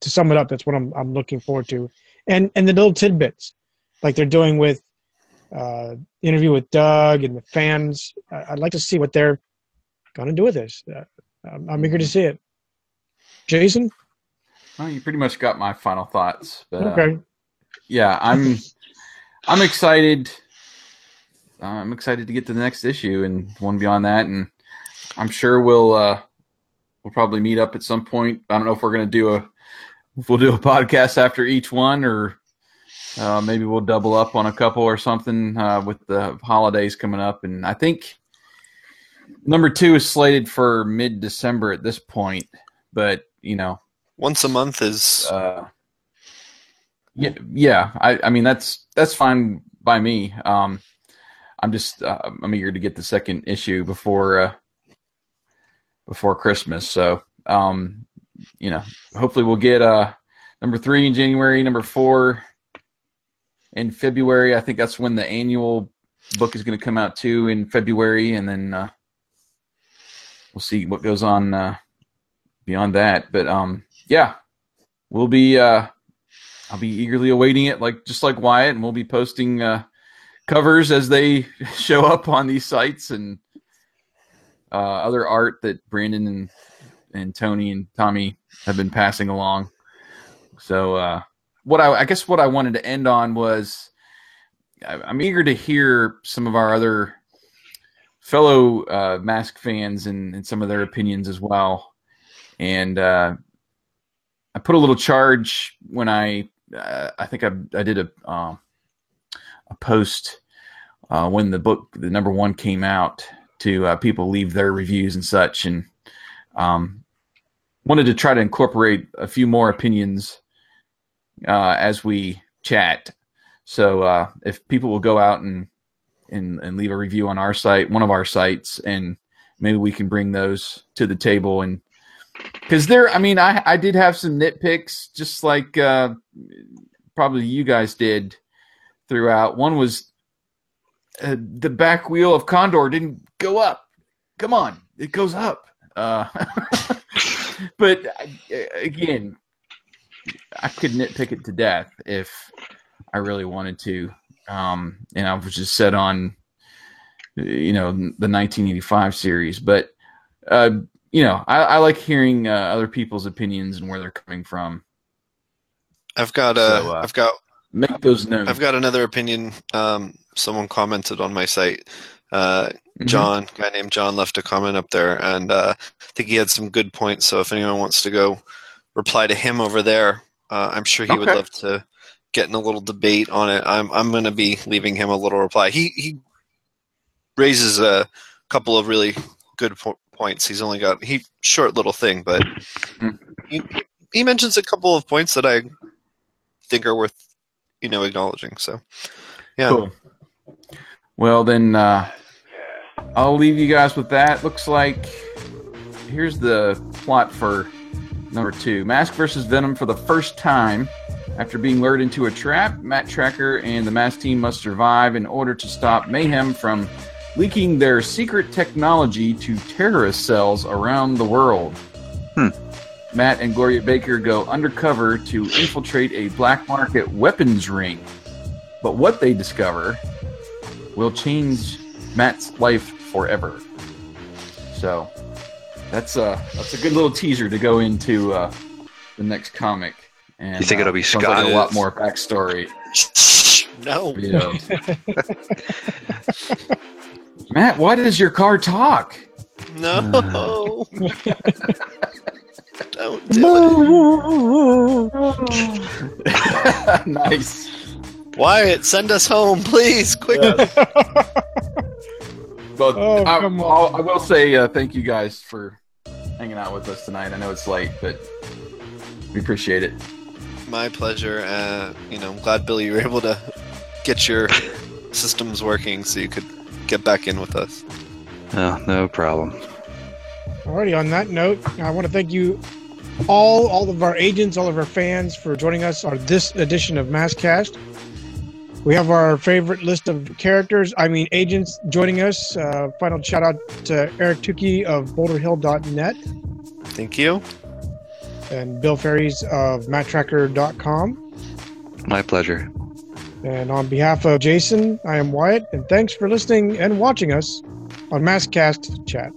to sum it up, that's what I'm I'm looking forward to, and and the little tidbits, like they're doing with, uh, Interview with Doug and the fans. I, I'd like to see what they're gonna do with this. Uh, I'm, I'm eager to see it. Jason, well, you pretty much got my final thoughts. But, okay. Uh, yeah, I'm I'm excited. Uh, I'm excited to get to the next issue and one beyond that, and I'm sure we'll uh, we'll probably meet up at some point. I don't know if we're gonna do a if we'll do a podcast after each one, or uh, maybe we'll double up on a couple or something uh, with the holidays coming up. And I think number two is slated for mid December at this point, but you know, once a month is uh, yeah yeah. I, I mean that's that's fine by me. Um, I'm just uh, I'm eager to get the second issue before. Uh, before Christmas. So, um, you know, hopefully we'll get uh, number three in January, number four in February. I think that's when the annual book is going to come out too, in February. And then uh, we'll see what goes on uh, beyond that. But um, yeah, we'll be, uh, I'll be eagerly awaiting it. Like, just like Wyatt, and we'll be posting uh, covers as they show up on these sites, and, Uh, other art that Brandon and, and Tony and Tommy have been passing along. So uh, what I, I guess what I wanted to end on was I, I'm eager to hear some of our other fellow uh, Mask fans and, and some of their opinions as well. And uh, I put a little charge when I uh, I think I, I did a uh, a post uh, when the book, the number one, came out, to uh, people leave their reviews and such, and um, wanted to try to incorporate a few more opinions uh, as we chat. So uh, if people will go out and, and and leave a review on our site, one of our sites, and maybe we can bring those to the table. And because there, I mean, I, I did have some nitpicks, just like uh, probably you guys did throughout. One was, Uh, the back wheel of Condor didn't go up. Come on, it goes up. Uh, but again, I could nitpick it to death if I really wanted to. Um, and I was just set on, you know, the nineteen eighty-five series. But, uh, you know, I, I like hearing uh, other people's opinions and where they're coming from. I've got uh, so, uh, I've got make those known. I've got another opinion. Um, someone commented on my site. Uh, John, mm-hmm. guy named John, left a comment up there, and uh, I think he had some good points. So if anyone wants to go reply to him over there, uh, I'm sure he okay. would love to get in a little debate on it. I'm I'm going to be leaving him a little reply. He he raises a couple of really good po- points. He's only got he short little thing, but he he mentions a couple of points that I think are worth, you know, acknowledging. So, yeah. Cool. Well, then uh, I'll leave you guys with that. Looks like here's the plot for number two. Mask versus Venom for the first time. After being lured into a trap, Matt Tracker and the Mask team must survive in order to stop Mayhem from leaking their secret technology to terrorist cells around the world. Hmm. Matt and Gloria Baker go undercover to infiltrate a black market weapons ring. But what they discover will change Matt's life forever. So that's a, that's a good little teaser to go into uh, the next comic. And, you think uh, it'll be Scott? Sounds like a lot more backstory. No. You know. Matt, why does your car talk? No. Uh, Don't do it. Nice. Wyatt, send us home, please, quick. Yes. Well, oh, I, come on. I will say uh, thank you guys for hanging out with us tonight. I know it's late, but we appreciate it. My pleasure. Uh, you know, I'm glad, Bill, you were able to get your systems working so you could get back in with us. Oh, no problem. Alrighty, on that note, I want to thank you all, all of our agents, all of our fans for joining us on this edition of MASKast. We have our favorite list of characters, I mean agents, joining us. Uh, final shout out to Eric Tukey of Boulder Hill dot net. Thank you. And Bill Ferries of Matt Tracker dot com. My pleasure. And on behalf of Jason, I am Wyatt, and thanks for listening and watching us on MASKast Chat.